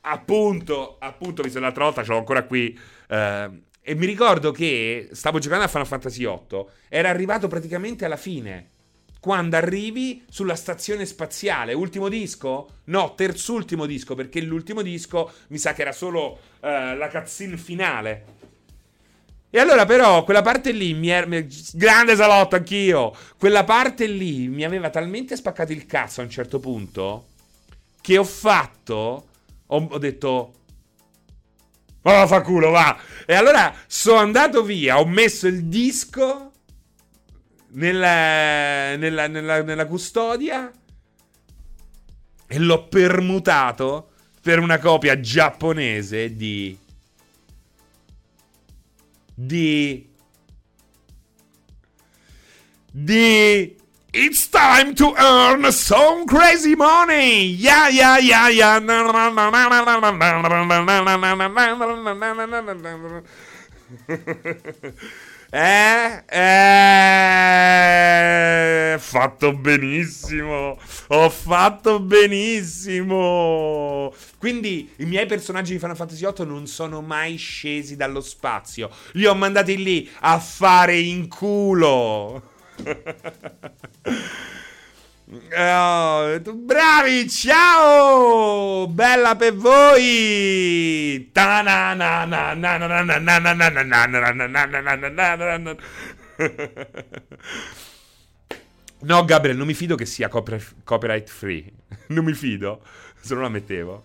appunto, appunto, visto l'altra volta, ce l'ho ancora qui. Uh, e mi ricordo che stavo giocando a Final Fantasy otto, era arrivato praticamente alla fine. Quando arrivi sulla stazione spaziale, ultimo disco? No, terzultimo disco, perché l'ultimo disco mi sa che era solo uh, la cutscene finale. E allora però quella parte lì mi era... Grande salotto anch'io! Quella parte lì mi aveva talmente spaccato il cazzo a un certo punto che ho fatto... Ho, ho detto... Oh, fa culo, va! E allora sono andato via, ho messo il disco nella, nella, nella, nella custodia e l'ho permutato per una copia giapponese di... Di Di It's time to earn some crazy money. Yeah, yeah, yeah, yeah. Eh, eh, fatto benissimo. Ho fatto benissimo. Quindi i miei personaggi di Final Fantasy otto non sono mai scesi dallo spazio. Li ho mandati lì a fare in culo. Oh, bravi, ciao! Bella per voi! No, Gabriel, non mi fido che sia copyright free. Non mi fido, se non la mettevo.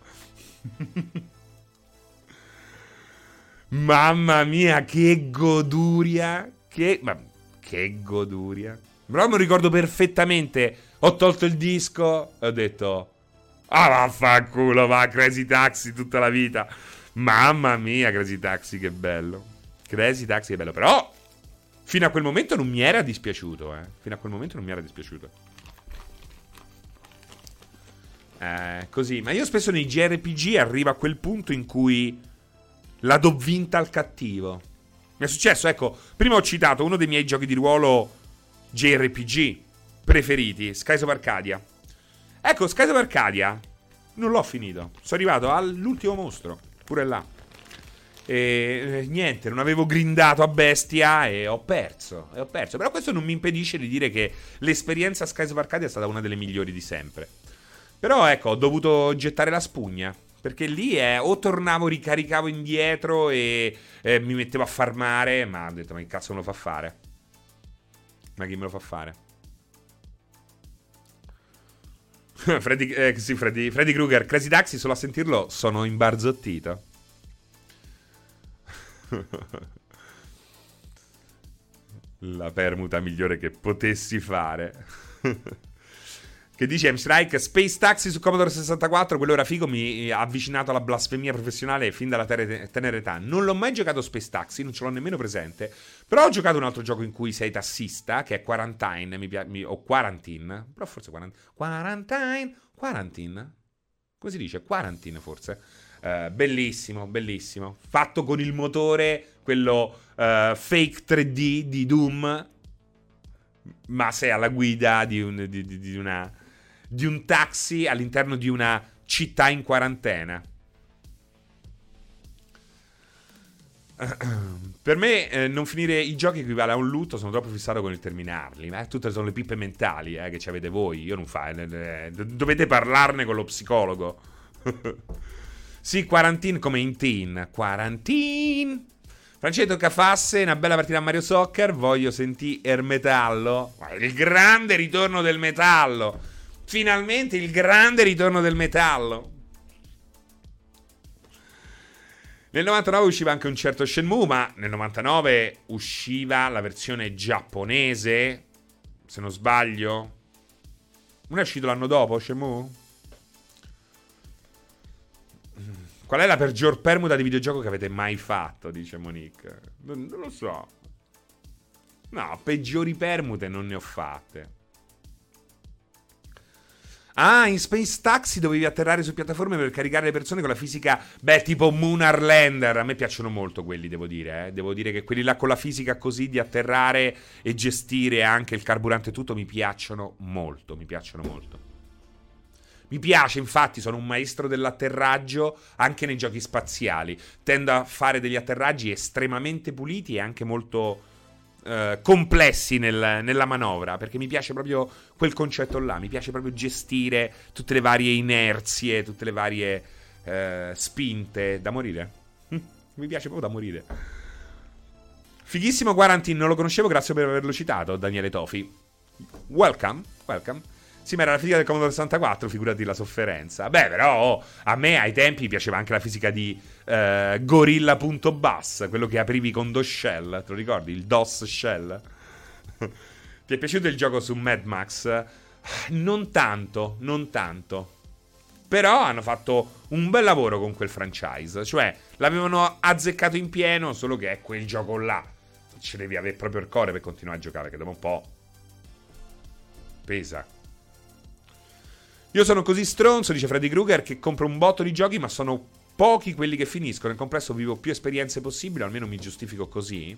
Mamma mia, che goduria! Che, ma, che goduria! Però me lo ricordo perfettamente. Ho tolto il disco e ho detto: ah, vaffanculo, va, Crazy Taxi tutta la vita. Mamma mia, Crazy Taxi, che bello. Crazy Taxi, che bello. Però fino a quel momento non mi era dispiaciuto, eh. Fino a quel momento non mi era dispiaciuto. Eh, così. Ma io spesso nei J R P G arrivo a quel punto in cui la do vinta al cattivo. Mi è successo, ecco. Prima ho citato uno dei miei giochi di ruolo J R P G preferiti, Skies of Arcadia. Ecco, Skies of Arcadia non l'ho finito, sono arrivato all'ultimo mostro, pure là, e niente, non avevo grindato a bestia e ho perso, e ho perso. Però questo non mi impedisce di dire che l'esperienza Skies of Arcadia è stata una delle migliori di sempre. Però ecco, ho dovuto gettare la spugna Perché lì è o tornavo, ricaricavo indietro e eh, mi mettevo a farmare. Ma ho detto, ma che cazzo me lo fa fare? Ma chi me lo fa fare? Freddy, eh, sì, Freddy, Freddy Krueger, Crazy Taxi, solo a sentirlo sono imbarzottito. La permuta migliore che potessi fare. Che dice M-Strike, Space Taxi su Commodore sessantaquattro, quello era figo, mi ha avvicinato alla blasfemia professionale fin dalla ter- tenera età. Non l'ho mai giocato Space Taxi, non ce l'ho nemmeno presente, però ho giocato un altro gioco in cui sei tassista, che è Quarantine, mi pia- mi- o Quarantine, però forse quarant- Quarantine, Quarantine, come si dice? Quarantine forse. Uh, bellissimo, bellissimo, fatto con il motore, quello uh, fake tre D di Doom, ma sei alla guida di un, di, di, di una... di un taxi all'interno di una città in quarantena. Per me eh, non finire i giochi equivale a un lutto, sono troppo fissato con il terminarli. Ma eh? Tutte sono le pippe mentali eh, che ci avete voi. Io non fa eh, dovete parlarne con lo psicologo. Sì, quarantine come in teen. Quarantine. Francesco Cafasse, una bella partita a Mario Soccer. Voglio sentire metallo. Il grande ritorno del metallo. Finalmente il grande ritorno del metallo. Nel novantanove usciva anche un certo Shenmue, ma nel novantanove usciva la versione giapponese, se non sbaglio. Non è uscito l'anno dopo Shenmue? Qual è la peggior permuta di videogioco che avete mai fatto? Dice Monique. Non lo so. No, peggiori permute non ne ho fatte. Ah, in Space Taxi dovevi atterrare su piattaforme per caricare le persone con la fisica, beh, tipo Lunar Lander. A me piacciono molto quelli, devo dire, eh. Devo dire che quelli là con la fisica così di atterrare e gestire anche il carburante e tutto mi piacciono molto, mi piacciono molto. Mi piace, infatti, sono un maestro dell'atterraggio anche nei giochi spaziali. Tendo a fare degli atterraggi estremamente puliti e anche molto... Uh, complessi nel, nella manovra, perché mi piace proprio quel concetto là, mi piace proprio gestire tutte le varie inerzie, tutte le varie uh, spinte da morire. Mi piace proprio da morire. Fighissimo Quarantino, non lo conoscevo, grazie per averlo citato, Daniele Tofi. Welcome, welcome. Sì, ma era la fisica del Commodore sessantaquattro, figurati la sofferenza. Beh, però oh, a me ai tempi piaceva anche la fisica di eh, Gorilla.Bass, quello che aprivi con DOS Shell, te lo ricordi? Il DOS Shell. Ti è piaciuto il gioco su Mad Max? Non tanto, non tanto. Però hanno fatto un bel lavoro con quel franchise, cioè l'avevano azzeccato in pieno, solo che è quel gioco là. Ce devi avere proprio il cuore per continuare a giocare, che dopo un po' pesa. Io sono così stronzo, dice Freddy Krueger, che compro un botto di giochi, ma sono pochi quelli che finiscono. Nel complesso vivo più esperienze possibili, almeno mi giustifico così.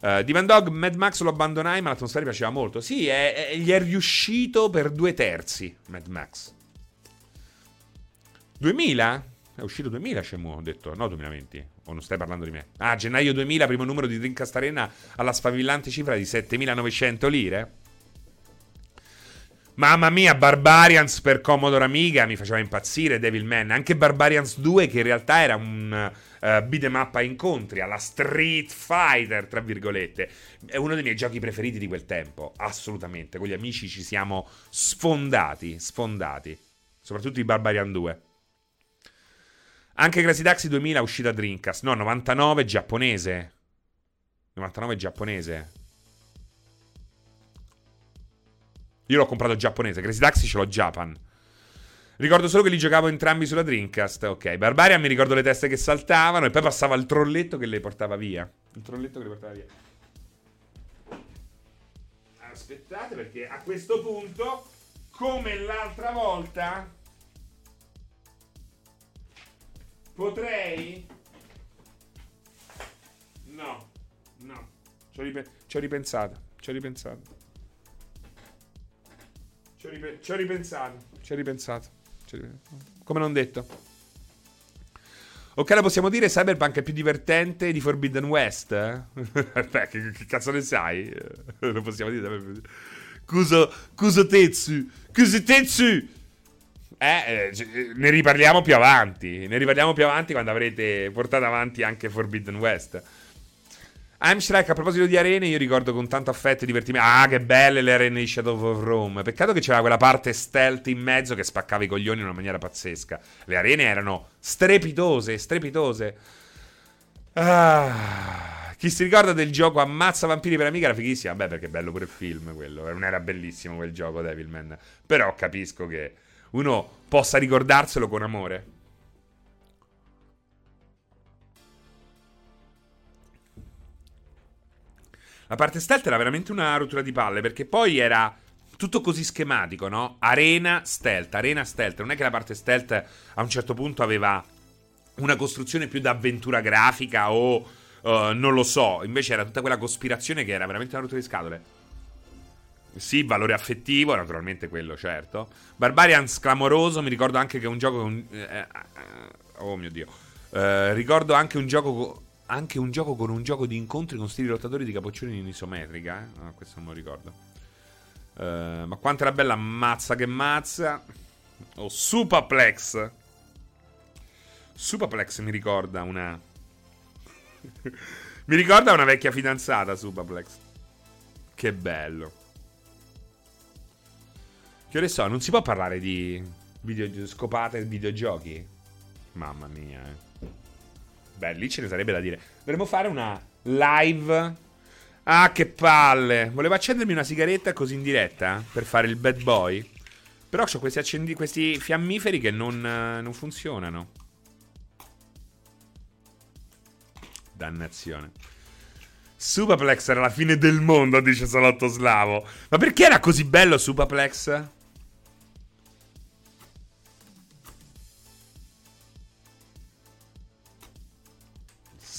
Uh, Divan Dog, Mad Max lo abbandonai, ma l'atmosfera mi piaceva molto. Sì, è, è, gli è riuscito per due terzi, Mad Max. duemila? È uscito duemila, Shenmue, ho detto. No, duemilaventi. O non stai parlando di me? Ah, gennaio duemila, primo numero di Dreamcast Arena alla sfavillante cifra di settemilanovecento lire. Mamma mia, Barbarians per Commodore Amiga mi faceva impazzire, Devilman. Anche Barbarians due, che in realtà era un uh, beat 'em up a incontri, alla Street Fighter, tra virgolette. È uno dei miei giochi preferiti di quel tempo, assolutamente. Con gli amici ci siamo sfondati, sfondati. Soprattutto i Barbarian due. Anche Crazy Taxi duemila, uscita Dreamcast. No, novantanove, giapponese. novantanove, giapponese. Io l'ho comprato giapponese, Crazy Taxi ce l'ho Japan. Ricordo solo che li giocavo entrambi sulla Dreamcast. Ok, Barbarian mi ricordo le teste che saltavano e poi passava il trolletto che le portava via. Il trolletto che le portava via. Aspettate, perché a questo punto, come l'altra volta, potrei... No, no. Ci ho, rip- ci ho ripensato, ci ho ripensato. Ci ho, rip- ci ho ripensato, ci ho ripensato, ci ho ripensato. Come non detto. Ok, la possiamo dire, Cyberpunk è più divertente di Forbidden West? Eh? Beh, che, che cazzo ne sai? Lo possiamo dire. Kuso, Kuso Tetsu, Kuso Tetsu. Eh, ne riparliamo più avanti. Ne riparliamo più avanti quando avrete portato avanti anche Forbidden West. I'm Shrek, a proposito di arene, io ricordo con tanto affetto e divertimento. Ah, che belle le arene di Shadow of Rome. Peccato che c'era quella parte stealth in mezzo che spaccava i coglioni in una maniera pazzesca. Le arene erano strepitose, strepitose. Ah, chi si ricorda del gioco Ammazza Vampiri per Amiga? Era fighissima. Beh, perché è bello pure il film quello. Non era bellissimo quel gioco, Devilman. Però capisco che uno possa ricordarselo con amore. La parte stealth era veramente una rottura di palle, perché poi era tutto così schematico, no? Arena stealth, arena stealth. Non è che la parte stealth a un certo punto aveva una costruzione più d'avventura grafica o uh, non lo so. Invece era tutta quella cospirazione che era veramente una rottura di scatole. Sì, valore affettivo, naturalmente quello, certo. Barbarians clamoroso, mi ricordo anche che è un gioco... Con... Oh mio Dio. Uh, ricordo anche un gioco... Con... Anche un gioco con un gioco di incontri con stili rottatori di capoccioni in isometrica, eh? No, questo non me lo ricordo. Uh, ma quanto era bella Mazza che mazza. O oh, Supaplex. Supaplex mi ricorda una... mi ricorda una vecchia fidanzata, Supaplex. Che bello. Che ore so, non si può parlare di video... scopate videogiochi? Mamma mia, eh. Beh, lì ce ne sarebbe da dire. Dovremmo fare una live. Ah, che palle. Volevo accendermi una sigaretta così in diretta per fare il bad boy. Però c'ho questi, accendi- questi fiammiferi che non, non funzionano. Dannazione. Supaplex era la fine del mondo, dice Salotto Slavo. Ma perché era così bello Supaplex?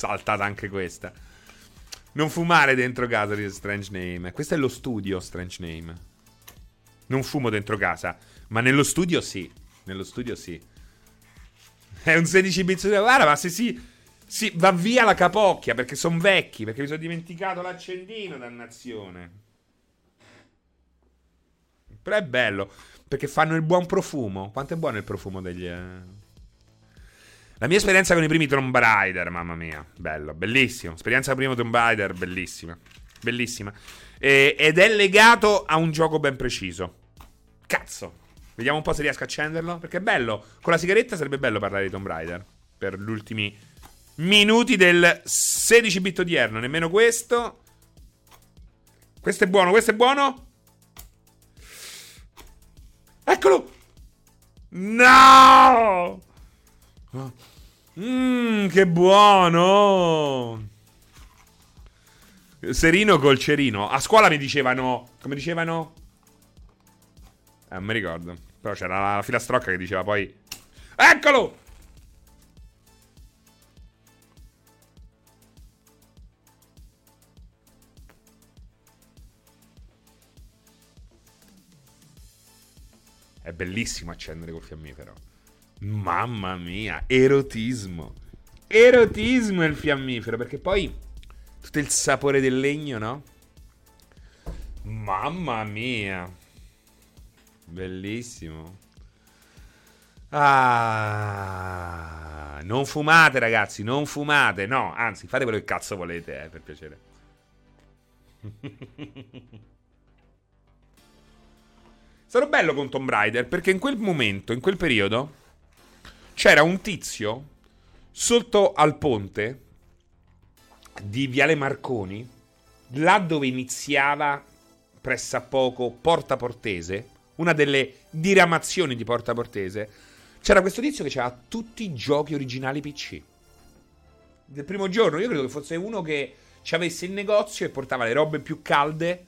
Saltata anche questa. Non fumare dentro casa di Strange Name. Questo è lo studio Strange Name. Non fumo dentro casa, ma nello studio sì. Nello studio sì. È un sedici bit. Guarda, ma se si, si va via la capocchia, perché sono vecchi, perché mi sono dimenticato l'accendino, dannazione. Però è bello, perché fanno il buon profumo. Quanto è buono il profumo degli... La mia esperienza con i primi Tomb Raider, mamma mia, bello, bellissimo. Esperienza primo Tomb Raider, bellissima, bellissima. E, ed è legato a un gioco ben preciso. Cazzo, vediamo un po' se riesco a accenderlo, perché è bello. Con la sigaretta sarebbe bello parlare di Tomb Raider per gli ultimi minuti del sedici bit odierno. Nemmeno questo. Questo è buono, questo è buono. Eccolo. No! Mmm, che buono. Serino col cerino. A scuola mi dicevano... Come dicevano? Eh, non mi ricordo. Però c'era la filastrocca che diceva poi... Eccolo! È bellissimo accendere col fiammifero. Mamma mia, erotismo. Erotismo il fiammifero, perché poi tutto il sapore del legno, no? Mamma mia. Bellissimo. Ah, non fumate ragazzi, non fumate. No, anzi, fate quello che cazzo volete, eh, per piacere. Sarò bello con Tomb Raider, perché in quel momento, in quel periodo c'era un tizio sotto al ponte di Viale Marconi, là dove iniziava pressappoco Porta Portese, una delle diramazioni di Porta Portese. C'era questo tizio che aveva tutti i giochi originali P C. Del primo giorno, io credo che fosse uno che ci avesse il negozio e portava le robe più calde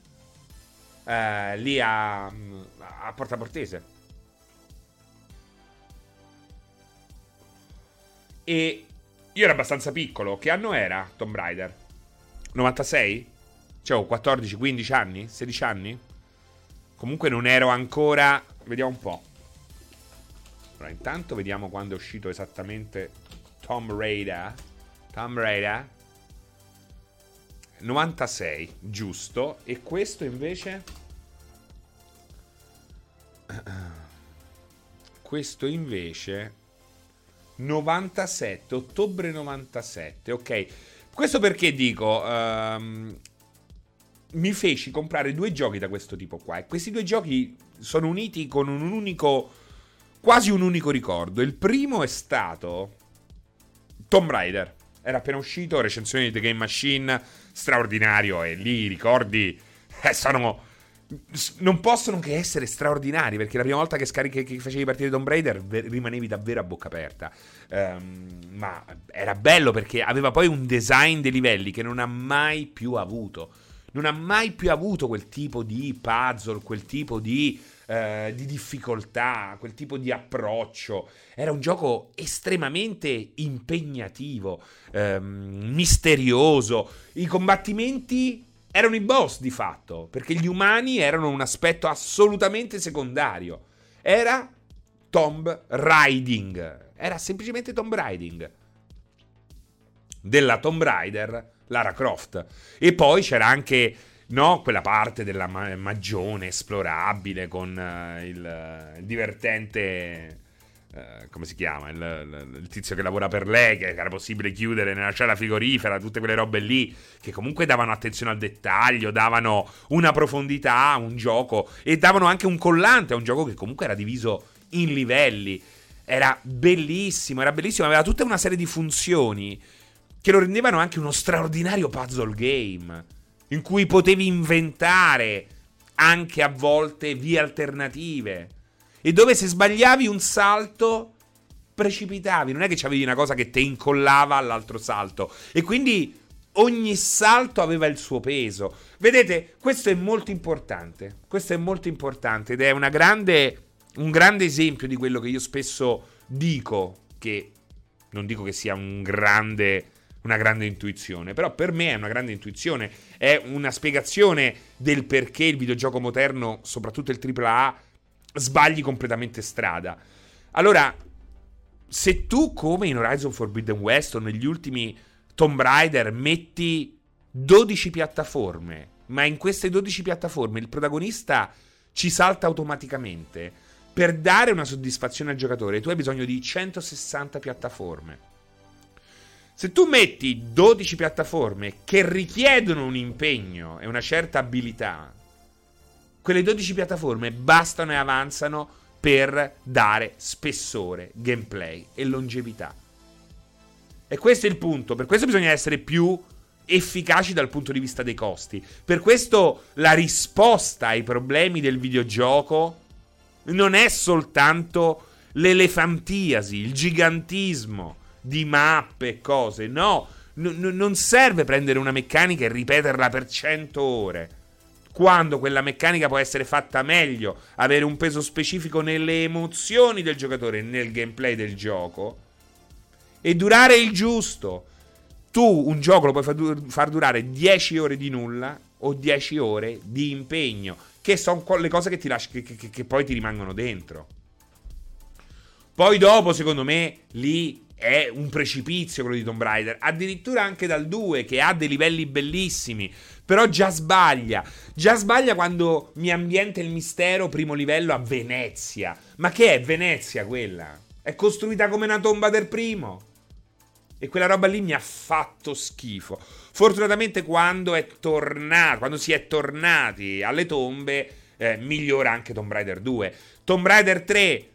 eh, lì a, a Porta Portese. E io ero abbastanza piccolo. Che anno era Tomb Raider? novantasei? Cioè ho quattordici quindici anni? sedici anni? Comunque non ero ancora... Vediamo un po'. Allora intanto vediamo quando è uscito esattamente Tomb Raider. Tomb Raider novantasei, giusto. E questo invece Questo invece novantasette, ottobre novantasette, ok. Questo perché dico, um, mi feci comprare due giochi da questo tipo qua, e questi due giochi sono uniti con un unico, quasi un unico ricordo. Il primo è stato Tomb Raider, era appena uscito, recensione di The Game Machine, straordinario, e lì i ricordi eh, sono... non possono che essere straordinari, perché la prima volta che, scarichi, che facevi partire Tomb Raider rimanevi davvero a bocca aperta, um, ma era bello perché aveva poi un design dei livelli che non ha mai più avuto, non ha mai più avuto quel tipo di puzzle, quel tipo di, uh, di difficoltà, quel tipo di approccio. Era un gioco estremamente impegnativo, um, misterioso, i combattimenti erano i boss di fatto, perché gli umani erano un aspetto assolutamente secondario. Era Tomb Raiding. Era semplicemente Tomb Raiding. Della Tomb Raider, Lara Croft. E poi c'era anche, no, quella parte della ma- magione esplorabile con uh, il, il divertente... Uh, come si chiama? Il, il, il tizio che lavora per lei, che era possibile chiudere nella cella frigorifera, tutte quelle robe lì, che comunque davano attenzione al dettaglio, davano una profondità a un gioco e davano anche un collante a un gioco che comunque era diviso in livelli. Era bellissimo, era bellissimo, aveva tutta una serie di funzioni che lo rendevano anche uno straordinario puzzle game, in cui potevi inventare anche a volte vie alternative. E dove se sbagliavi un salto precipitavi, non è che c'avevi una cosa che te incollava all'altro salto, e quindi ogni salto aveva il suo peso. Vedete, questo è molto importante, questo è molto importante ed è una grande, un grande esempio di quello che io spesso dico, che non dico che sia un grande, una grande intuizione, però per me è una grande intuizione, è una spiegazione del perché il videogioco moderno, soprattutto il tripla A, sbagli completamente strada. Allora, se tu, come in Horizon Forbidden West o negli ultimi Tomb Raider, metti dodici piattaforme, ma in queste dodici piattaforme il protagonista ci salta automaticamente, per dare una soddisfazione al giocatore tu hai bisogno di centosessanta piattaforme. Se tu metti dodici piattaforme che richiedono un impegno e una certa abilità, quelle dodici piattaforme bastano e avanzano per dare spessore, gameplay e longevità. E questo è il punto. Per questo bisogna essere più efficaci dal punto di vista dei costi. Per questo la risposta ai problemi del videogioco non è soltanto l'elefantiasi, il gigantismo di mappe e cose. No, n- n- non serve prendere una meccanica e ripeterla per cento ore, quando quella meccanica può essere fatta meglio, avere un peso specifico nelle emozioni del giocatore, nel gameplay del gioco, e durare il giusto. Tu un gioco lo puoi far durare dieci ore di nulla o dieci ore di impegno, che sono le cose che, ti lasci, che, che, che poi ti rimangono dentro. Poi dopo, secondo me, lì è un precipizio quello di Tomb Raider, addirittura anche dal due, che ha dei livelli bellissimi, però già sbaglia, già sbaglia quando mi ambienta il mistero, primo livello a Venezia. Ma che è Venezia quella? È costruita come una tomba del primo. E quella roba lì mi ha fatto schifo. Fortunatamente quando è tornato, quando si è tornati alle tombe, eh, migliora anche Tomb Raider due. Tomb Raider tre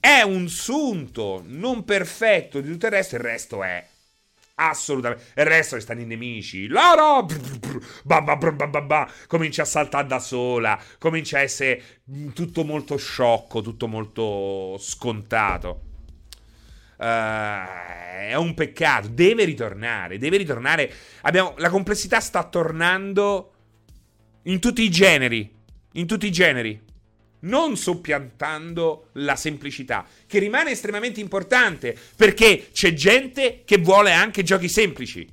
è un sunto non perfetto di tutto il resto, il resto è assolutamente. Il resto restano i nemici. Lara comincia a saltare da sola, comincia a essere tutto molto sciocco, tutto molto scontato. Uh, è un peccato. Deve ritornare. Deve ritornare. Abbiamo, la complessità sta tornando in tutti i generi. In tutti i generi. Non soppiantando la semplicità, che rimane estremamente importante, perché c'è gente che vuole anche giochi semplici.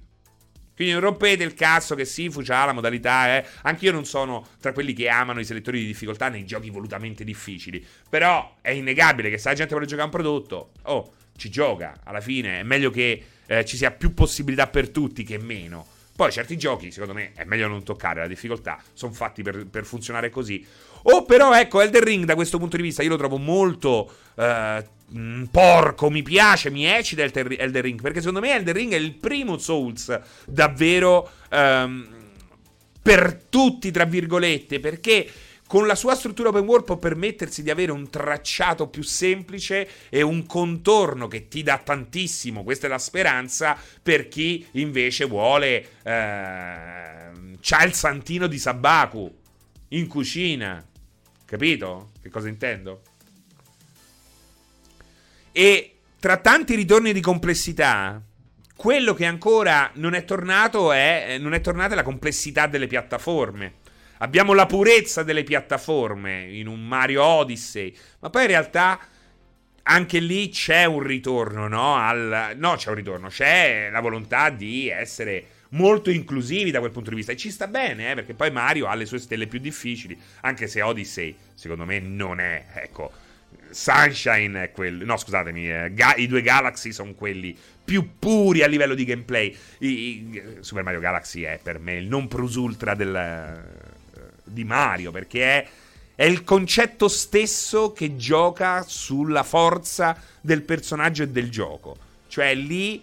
Quindi non rompete il cazzo che sì, c'ha la modalità, eh. Anche io non sono tra quelli che amano i selettori di difficoltà nei giochi volutamente difficili, però è innegabile che se la gente vuole giocare un prodotto, oh, ci gioca. Alla fine è meglio che eh, ci sia più possibilità per tutti che meno. Poi certi giochi, secondo me, è meglio non toccare, la difficoltà sono fatti per, per funzionare così. Oh, però, ecco, Elden Ring da questo punto di vista io lo trovo molto eh, porco, mi piace, mi eccita Elden Ring, perché secondo me Elden Ring è il primo Souls davvero ehm, per tutti, tra virgolette, perché con la sua struttura open world può permettersi di avere un tracciato più semplice e un contorno che ti dà tantissimo, questa è la speranza, per chi invece vuole, eh, c'ha il santino di Sabaku in cucina, capito? Che cosa intendo? E tra tanti ritorni di complessità, quello che ancora non è tornato è, non è tornata la complessità delle piattaforme. Abbiamo la purezza delle piattaforme in un Mario Odyssey, ma poi in realtà anche lì c'è un ritorno, no? Al... No, c'è un ritorno, c'è la volontà di essere molto inclusivi da quel punto di vista. E ci sta bene, eh, perché poi Mario ha le sue stelle più difficili, anche se Odyssey, secondo me, non è, ecco... Sunshine è quello, no scusatemi, eh, Ga- i due Galaxy sono quelli più puri a livello di gameplay. I- i- Super Mario Galaxy è per me il non plus ultra del, uh, di Mario, perché è, è il concetto stesso che gioca sulla forza del personaggio e del gioco. Cioè lì,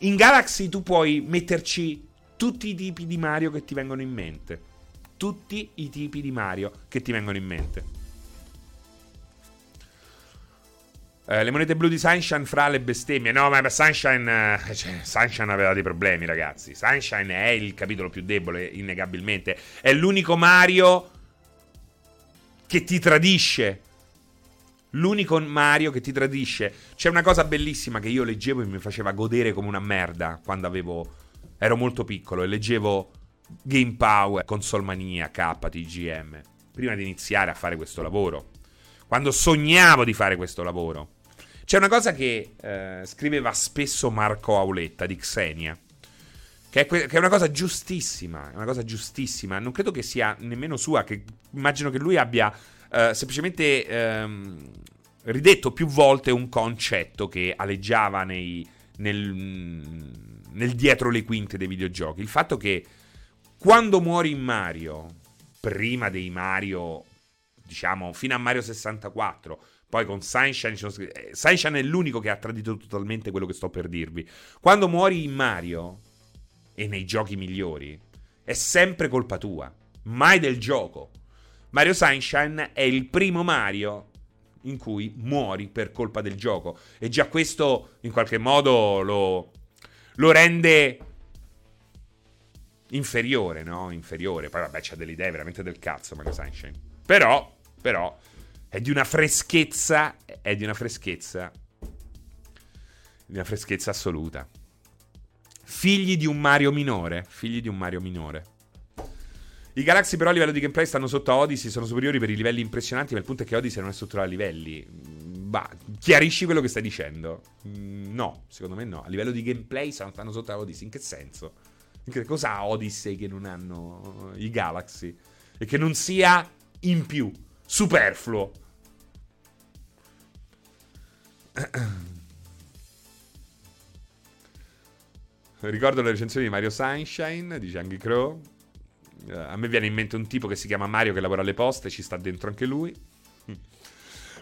in Galaxy tu puoi metterci tutti i tipi di Mario che ti vengono in mente, tutti i tipi di Mario che ti vengono in mente. Uh, le monete blu di Sunshine fra le bestemmie. No, ma Sunshine uh, cioè, Sunshine aveva dei problemi, ragazzi. Sunshine è il capitolo più debole, innegabilmente. È l'unico Mario che ti tradisce. L'unico Mario che ti tradisce. C'è una cosa bellissima che io leggevo e mi faceva godere come una merda quando avevo... ero molto piccolo e leggevo Game Power, Console Mania, K, T G M, prima di iniziare a fare questo lavoro, quando sognavo di fare questo lavoro. C'è una cosa che eh, scriveva spesso Marco Auletta di Xenia, che è, que- che è una cosa giustissima, è una cosa giustissima, non credo che sia nemmeno sua, che immagino che lui abbia eh, semplicemente ehm, ridetto più volte un concetto che aleggiava nei, nel, nel dietro le quinte dei videogiochi, il fatto che quando muori in Mario, prima dei Mario, diciamo, fino a Mario sessantaquattro, poi con Sunshine, Sunshine è l'unico che ha tradito totalmente quello che sto per dirvi. Quando muori in Mario e nei giochi migliori è sempre colpa tua, mai del gioco. Mario Sunshine è il primo Mario in cui muori per colpa del gioco, e già questo in qualche modo lo, lo rende inferiore, no? Inferiore. Poi vabbè, c'ha delle idee veramente del cazzo Mario Sunshine, però però è di una freschezza, è di una freschezza, di una freschezza assoluta. Figli di un Mario minore, figli di un Mario minore. I Galaxy però a livello di gameplay stanno sotto a Odyssey, sono superiori per i livelli impressionanti, ma il punto è che Odyssey non è strutturato a livelli. Bah, chiarisci quello che stai dicendo. No, secondo me no. A livello di gameplay stanno sotto a Odyssey, in che senso? In che cosa ha Odyssey che non hanno i Galaxy? E che non sia in più? Superfluo. Ricordo le recensioni di Mario Sunshine di Jangy Crow. uh, A me viene in mente un tipo che si chiama Mario che lavora alle poste, ci sta dentro anche lui.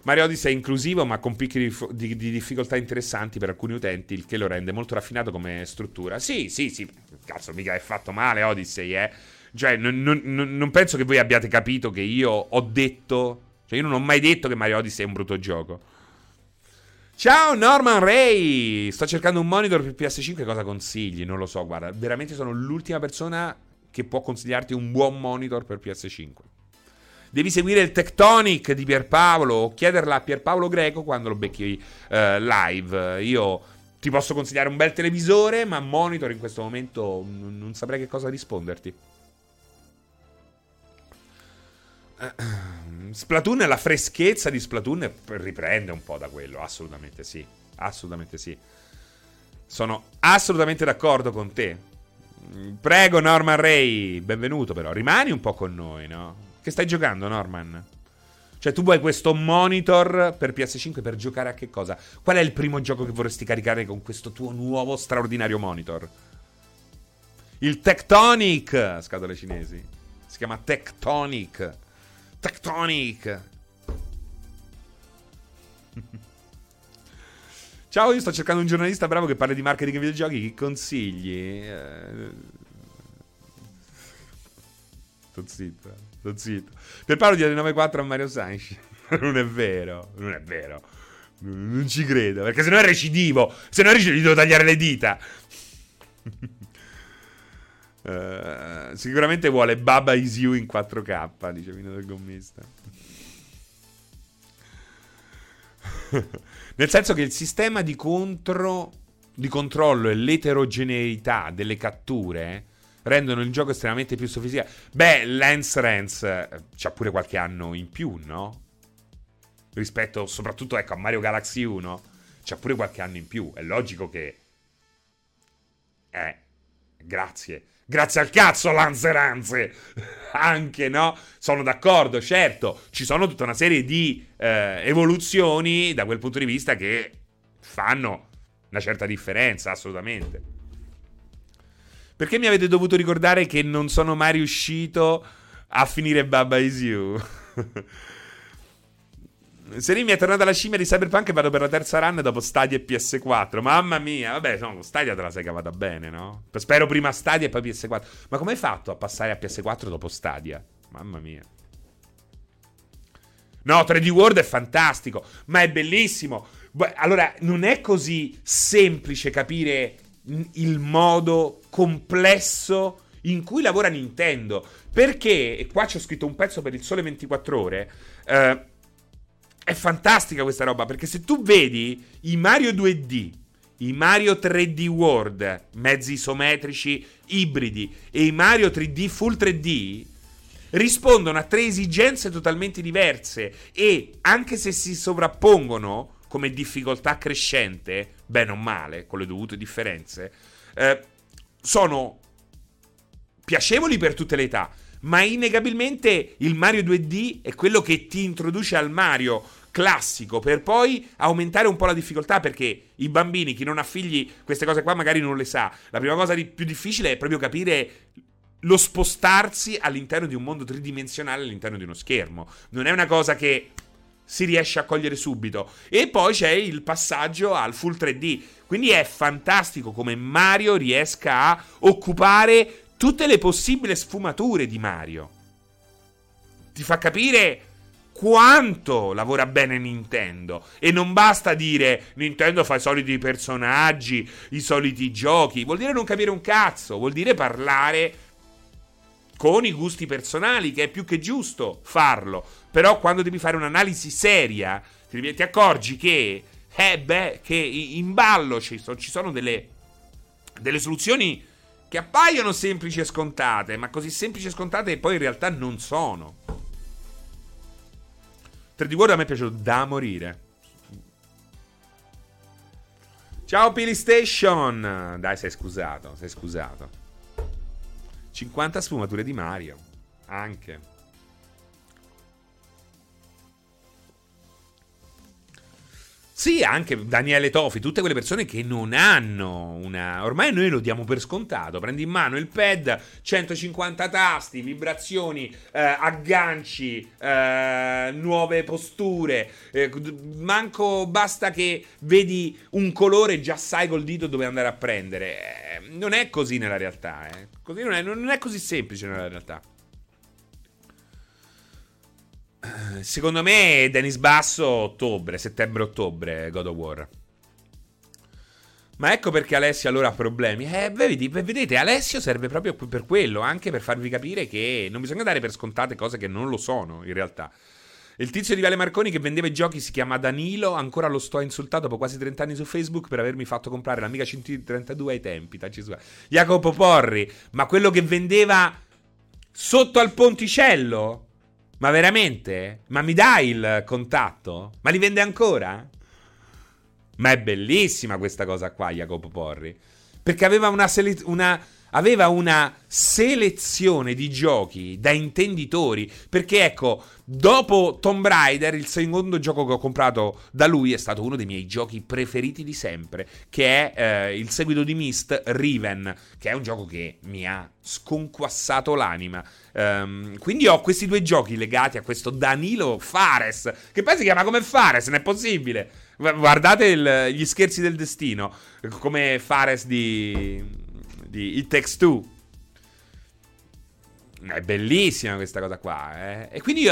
Mario Odyssey è inclusivo ma con picchi di, di, di difficoltà interessanti per alcuni utenti, il che lo rende molto raffinato come struttura. Sì, sì, sì, cazzo, mica è fatto male Odyssey, eh. Cioè, non, non, non penso che voi abbiate capito che io ho detto... Cioè, io non ho mai detto che Mario Odyssey è un brutto gioco. Ciao Norman Ray! Sto cercando un monitor per P S cinque, cosa consigli? Non lo so, guarda. Veramente sono l'ultima persona che può consigliarti un buon monitor per P S cinque. Devi seguire il Tectonic di Pierpaolo o chiederla a Pierpaolo Greco quando lo becchi eh, live. Io ti posso consigliare un bel televisore, ma monitor in questo momento n- non saprei che cosa risponderti. Splatoon, la freschezza di Splatoon riprende un po' da quello, assolutamente sì, assolutamente sì. Sono assolutamente d'accordo con te. Prego Norman Ray, benvenuto però, rimani un po' con noi, no? Che stai giocando Norman? Cioè tu vuoi questo monitor per P S cinque per giocare a che cosa? Qual è il primo gioco che vorresti caricare con questo tuo nuovo straordinario monitor? Il Tectonic, scatole cinesi. Si chiama Tectonic. Tectonic. Ciao, io sto cercando un giornalista bravo che parli di marketing e videogiochi. Chi consigli? Eh... Sto zitto, sto zitto. Pierpaolo diede nove quattro a Mario Sanchez. Non è vero, non è vero. Non ci credo, perché se no è recidivo. Se no è recidivo, gli devo tagliare le dita. Uh, sicuramente vuole Baba Is You in quattro K, dice Vino del Gommista. Nel senso che il sistema di, contro, di controllo e l'eterogeneità delle catture rendono il gioco estremamente più sofisticato. Beh, Lance Rance c'ha pure qualche anno in più, no? Rispetto soprattutto, ecco, a Mario Galaxy uno c'ha pure qualche anno in più. È logico che eh, grazie Grazie al cazzo, lanzeranze! Anche, no? Sono d'accordo, certo. Ci sono tutta una serie di eh, evoluzioni da quel punto di vista che fanno una certa differenza, assolutamente. Perché mi avete dovuto ricordare che non sono mai riuscito a finire Baba Is You? Se lì mi è tornata la scimmia di Cyberpunk e vado per la terza run dopo Stadia e P S quattro. Mamma mia, vabbè, no, Stadia te la sei cavata bene, no? Spero prima Stadia e poi P S quattro. Ma come hai fatto a passare a P S quattro dopo Stadia? Mamma mia. No, tre D World è fantastico, ma è bellissimo. Allora, non è così semplice capire il modo complesso in cui lavora Nintendo. Perché, e qua c'ho scritto un pezzo per il Sole ventiquattro Ore, eh... è fantastica questa roba, perché se tu vedi i Mario due D, i Mario tre D World, mezzi isometrici, ibridi, e i Mario tre D Full tre D, rispondono a tre esigenze totalmente diverse, e anche se si sovrappongono come difficoltà crescente, bene o male, con le dovute differenze, eh, sono piacevoli per tutte le età. Ma innegabilmente il Mario due D è quello che ti introduce al Mario classico, per poi aumentare un po' la difficoltà, perché i bambini, chi non ha figli, queste cose qua magari non le sa. La prima cosa di più difficile è proprio capire lo spostarsi all'interno di un mondo tridimensionale, all'interno di uno schermo. Non è una cosa che si riesce a cogliere subito. E poi c'è il passaggio al full tre D. Quindi è fantastico come Mario riesca a occupare tutte le possibili sfumature di Mario. Ti fa capire quanto lavora bene Nintendo. E non basta dire Nintendo fa i soliti personaggi, i soliti giochi. Vuol dire non capire un cazzo. Vuol dire parlare con i gusti personali, che è più che giusto farlo. Però quando devi fare un'analisi seria, ti, ti accorgi che eh beh, che in ballo ci sono, ci sono delle, delle soluzioni che appaiono semplici e scontate, ma così semplici e scontate che poi in realtà non sono. tre D World a me è piaciuto da morire. Ciao PlayStation. Dai, sei scusato, sei scusato. cinquanta sfumature di Mario. Anche. Sì, anche Daniele Tofi, tutte quelle persone che non hanno una... Ormai noi lo diamo per scontato, prendi in mano il pad, centocinquanta tasti, vibrazioni, eh, agganci, eh, nuove posture, eh, manco basta che vedi un colore, già sai col dito dove andare a prendere. Eh, non è così nella realtà, eh. Così non è, non è così semplice nella realtà. Secondo me Dennis Basso ottobre, settembre-ottobre God of War. Ma ecco perché Alessio allora ha problemi. Eh, vedi, vedete, Alessio serve proprio per quello, anche per farvi capire che non bisogna dare per scontate cose che non lo sono in realtà. Il tizio di Viale Marconi che vendeva i giochi si chiama Danilo, ancora lo sto insultato dopo quasi trenta anni su Facebook per avermi fatto comprare l'Amiga centotrentadue ai tempi. Jacopo Porri, ma quello che vendeva sotto al ponticello? Ma veramente? Ma mi dai il contatto? Ma li vende ancora? Ma è bellissima questa cosa qua, Jacopo Porri. Perché aveva una, sele- una aveva una selezione di giochi da intenditori, perché ecco, dopo Tomb Raider, il secondo gioco che ho comprato da lui è stato uno dei miei giochi preferiti di sempre, che è eh, il seguito di Myst, Riven, che è un gioco che mi ha sconquassato l'anima. Um, quindi ho questi due giochi legati a questo Danilo Fares, che poi si chiama come Fares, non è possibile. Guardate il, gli scherzi del destino, come Fares di... di It Takes Two. È bellissima questa cosa qua, eh? E quindi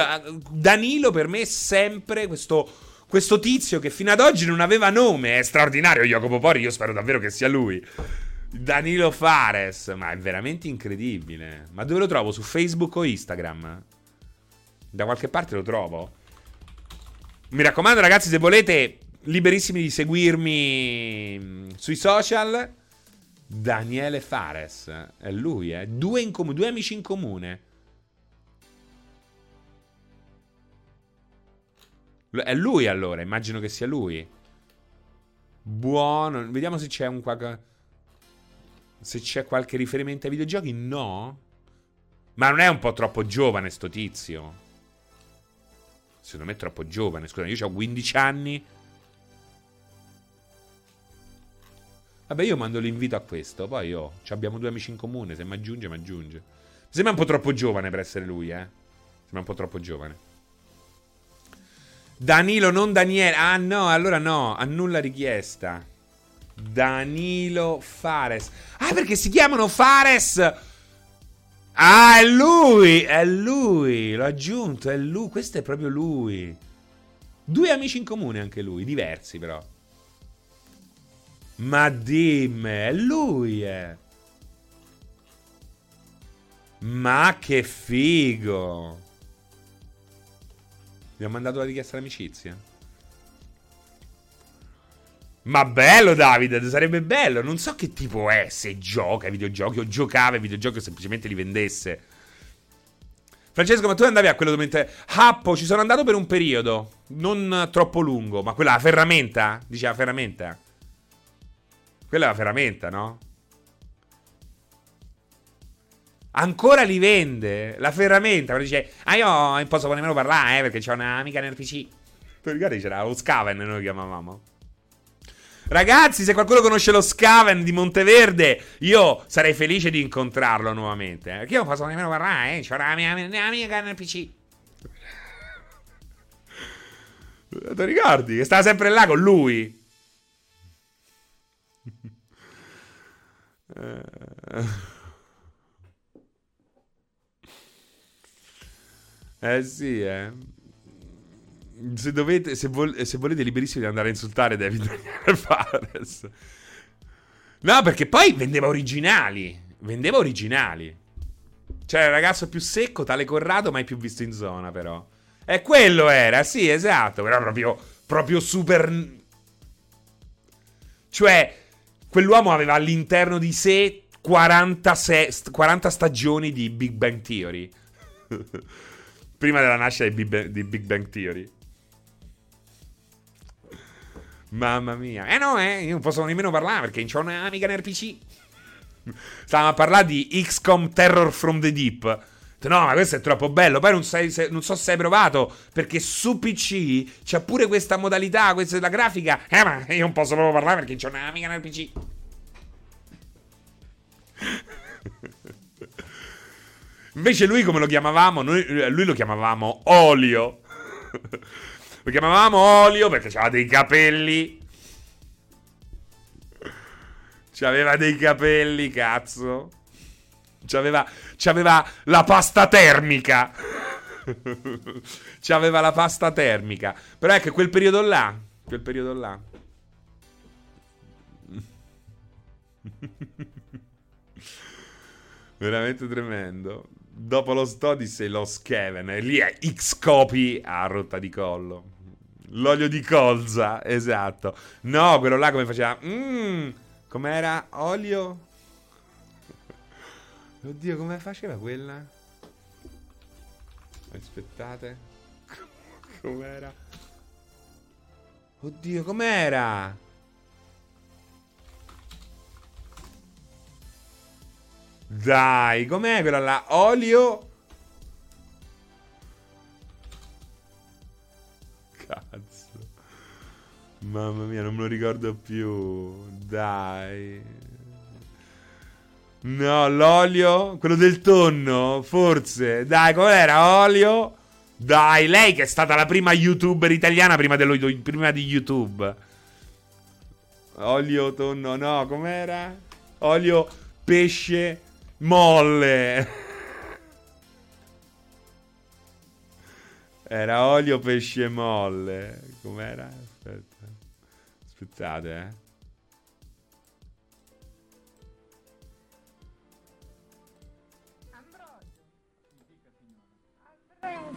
Danilo per me è sempre questo, questo tizio che fino ad oggi non aveva nome. È straordinario Jacopo Pori, io spero davvero che sia lui, Danilo Fares. Ma è veramente incredibile. Ma dove lo trovo? Su Facebook o Instagram? Da qualche parte lo trovo. Mi raccomando ragazzi, se volete, liberissimi di seguirmi sui social. Daniele Fares è lui, eh. Due, in com- due amici in comune. L- è lui allora, immagino che sia lui. Buono, vediamo se c'è un qualche se c'è qualche riferimento ai videogiochi. No. Ma non è un po' troppo giovane sto tizio? Secondo me è troppo giovane. Scusa, io ho quindici anni. Vabbè, io mando l'invito a questo. Poi io, oh, abbiamo due amici in comune. Se mi aggiunge, mi aggiunge. Sembra un po' troppo giovane per essere lui, eh. Sembra un po' troppo giovane. Danilo, non Daniele. Ah no, allora no. Annulla richiesta. Danilo Fares. Ah, perché si chiamano Fares. Ah, è lui. È lui. L'ho aggiunto, è lui. Questo è proprio lui. Due amici in comune anche lui. Diversi però. Ma dimmi, è lui, eh. Ma che figo. Gli ho mandato la richiesta d'amicizia. Ma bello Davide, sarebbe bello. Non so che tipo è, se gioca ai videogiochi o giocava ai videogiochi o semplicemente li vendesse. Francesco, ma tu andavi a quello dove... Happo, ci sono andato per un periodo non troppo lungo. Ma quella, la ferramenta? Diceva la ferramenta? Quella è la ferramenta, no? Ancora li vende la ferramenta. Quando dice, ah io non posso nemmeno parlare, eh, perché c'è un'amica nel P C. Tu ricordi c'era lo Scaven, noi lo chiamavamo. Ragazzi, se qualcuno conosce lo Scaven di Monteverde, io sarei felice di incontrarlo nuovamente. Eh, perché io non posso nemmeno parlare, eh, c'è una mia, mia amica nel P C. Ti ricordi? Che stava sempre là con lui. Eh sì, eh. Se dovete, se, vol- se volete, liberissimi di andare a insultare David Fares. No, perché poi vendeva originali. Vendeva originali. Cioè, il ragazzo più secco, tale Corrado, mai più visto in zona, però. E quello era, sì, esatto. Era proprio, proprio super. Cioè, quell'uomo aveva all'interno di sé quaranta, se- quaranta stagioni di Big Bang Theory. Prima della nascita di Big, Bang, di Big Bang Theory. Mamma mia. Eh no, eh, io non posso nemmeno parlare perché non c'ho un'amica nel P C. Stavamo a parlare di X COM Terror from the Deep. No, ma questo è troppo bello. Poi non, sei, se, non so se hai provato, perché su P C c'è pure questa modalità, questa la grafica. Eh, ma io non posso proprio parlare perché c'ho un'amica nel P C. Invece lui come lo chiamavamo? Noi, lui lo chiamavamo Olio. Lo chiamavamo Olio perché c'aveva dei capelli. C'aveva dei capelli, cazzo. C'aveva, c'aveva la pasta termica. C'aveva la pasta termica. Però ecco, quel periodo là. Quel periodo là. Veramente tremendo. Dopo lo Stodisse lo Scaven. E lì è X-Copy a rotta di collo. L'olio di colza, esatto. No, quello là come faceva? Mm, com'era? Olio... Oddio, come faceva quella? Aspettate. Com'era? Oddio, com'era? Dai, com'è quella là? Olio. Cazzo. Mamma mia, non me lo ricordo più. Dai. No, l'olio. Quello del tonno, forse. Dai, com'era? Olio. Dai, lei che è stata la prima youtuber italiana prima, dello, prima di YouTube. Olio, tonno, no, com'era? Olio, pesce, molle. Era olio, pesce, molle. Com'era? Aspetta. Aspettate, eh.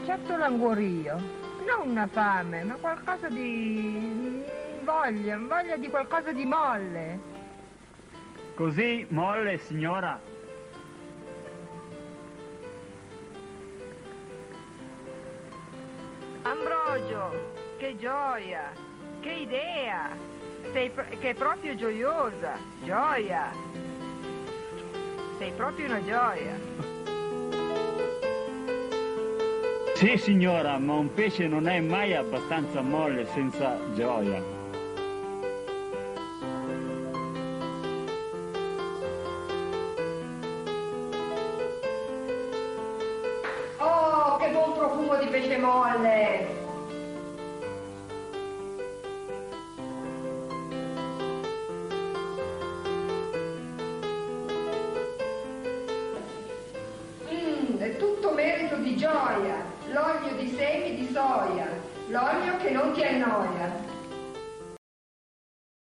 Certo un languorio, non una fame, ma qualcosa di voglia, voglia di qualcosa di molle. Così molle, signora? Ambrogio, che gioia, che idea, sei pro- che è proprio gioiosa, gioia, sei proprio una gioia. Sì signora, ma un pesce non è mai abbastanza molle senza gioia. Oh, che buon profumo di pesce molle! Mmm, è tutto merito di gioia! L'olio di semi di soia, l'olio che non ti annoia.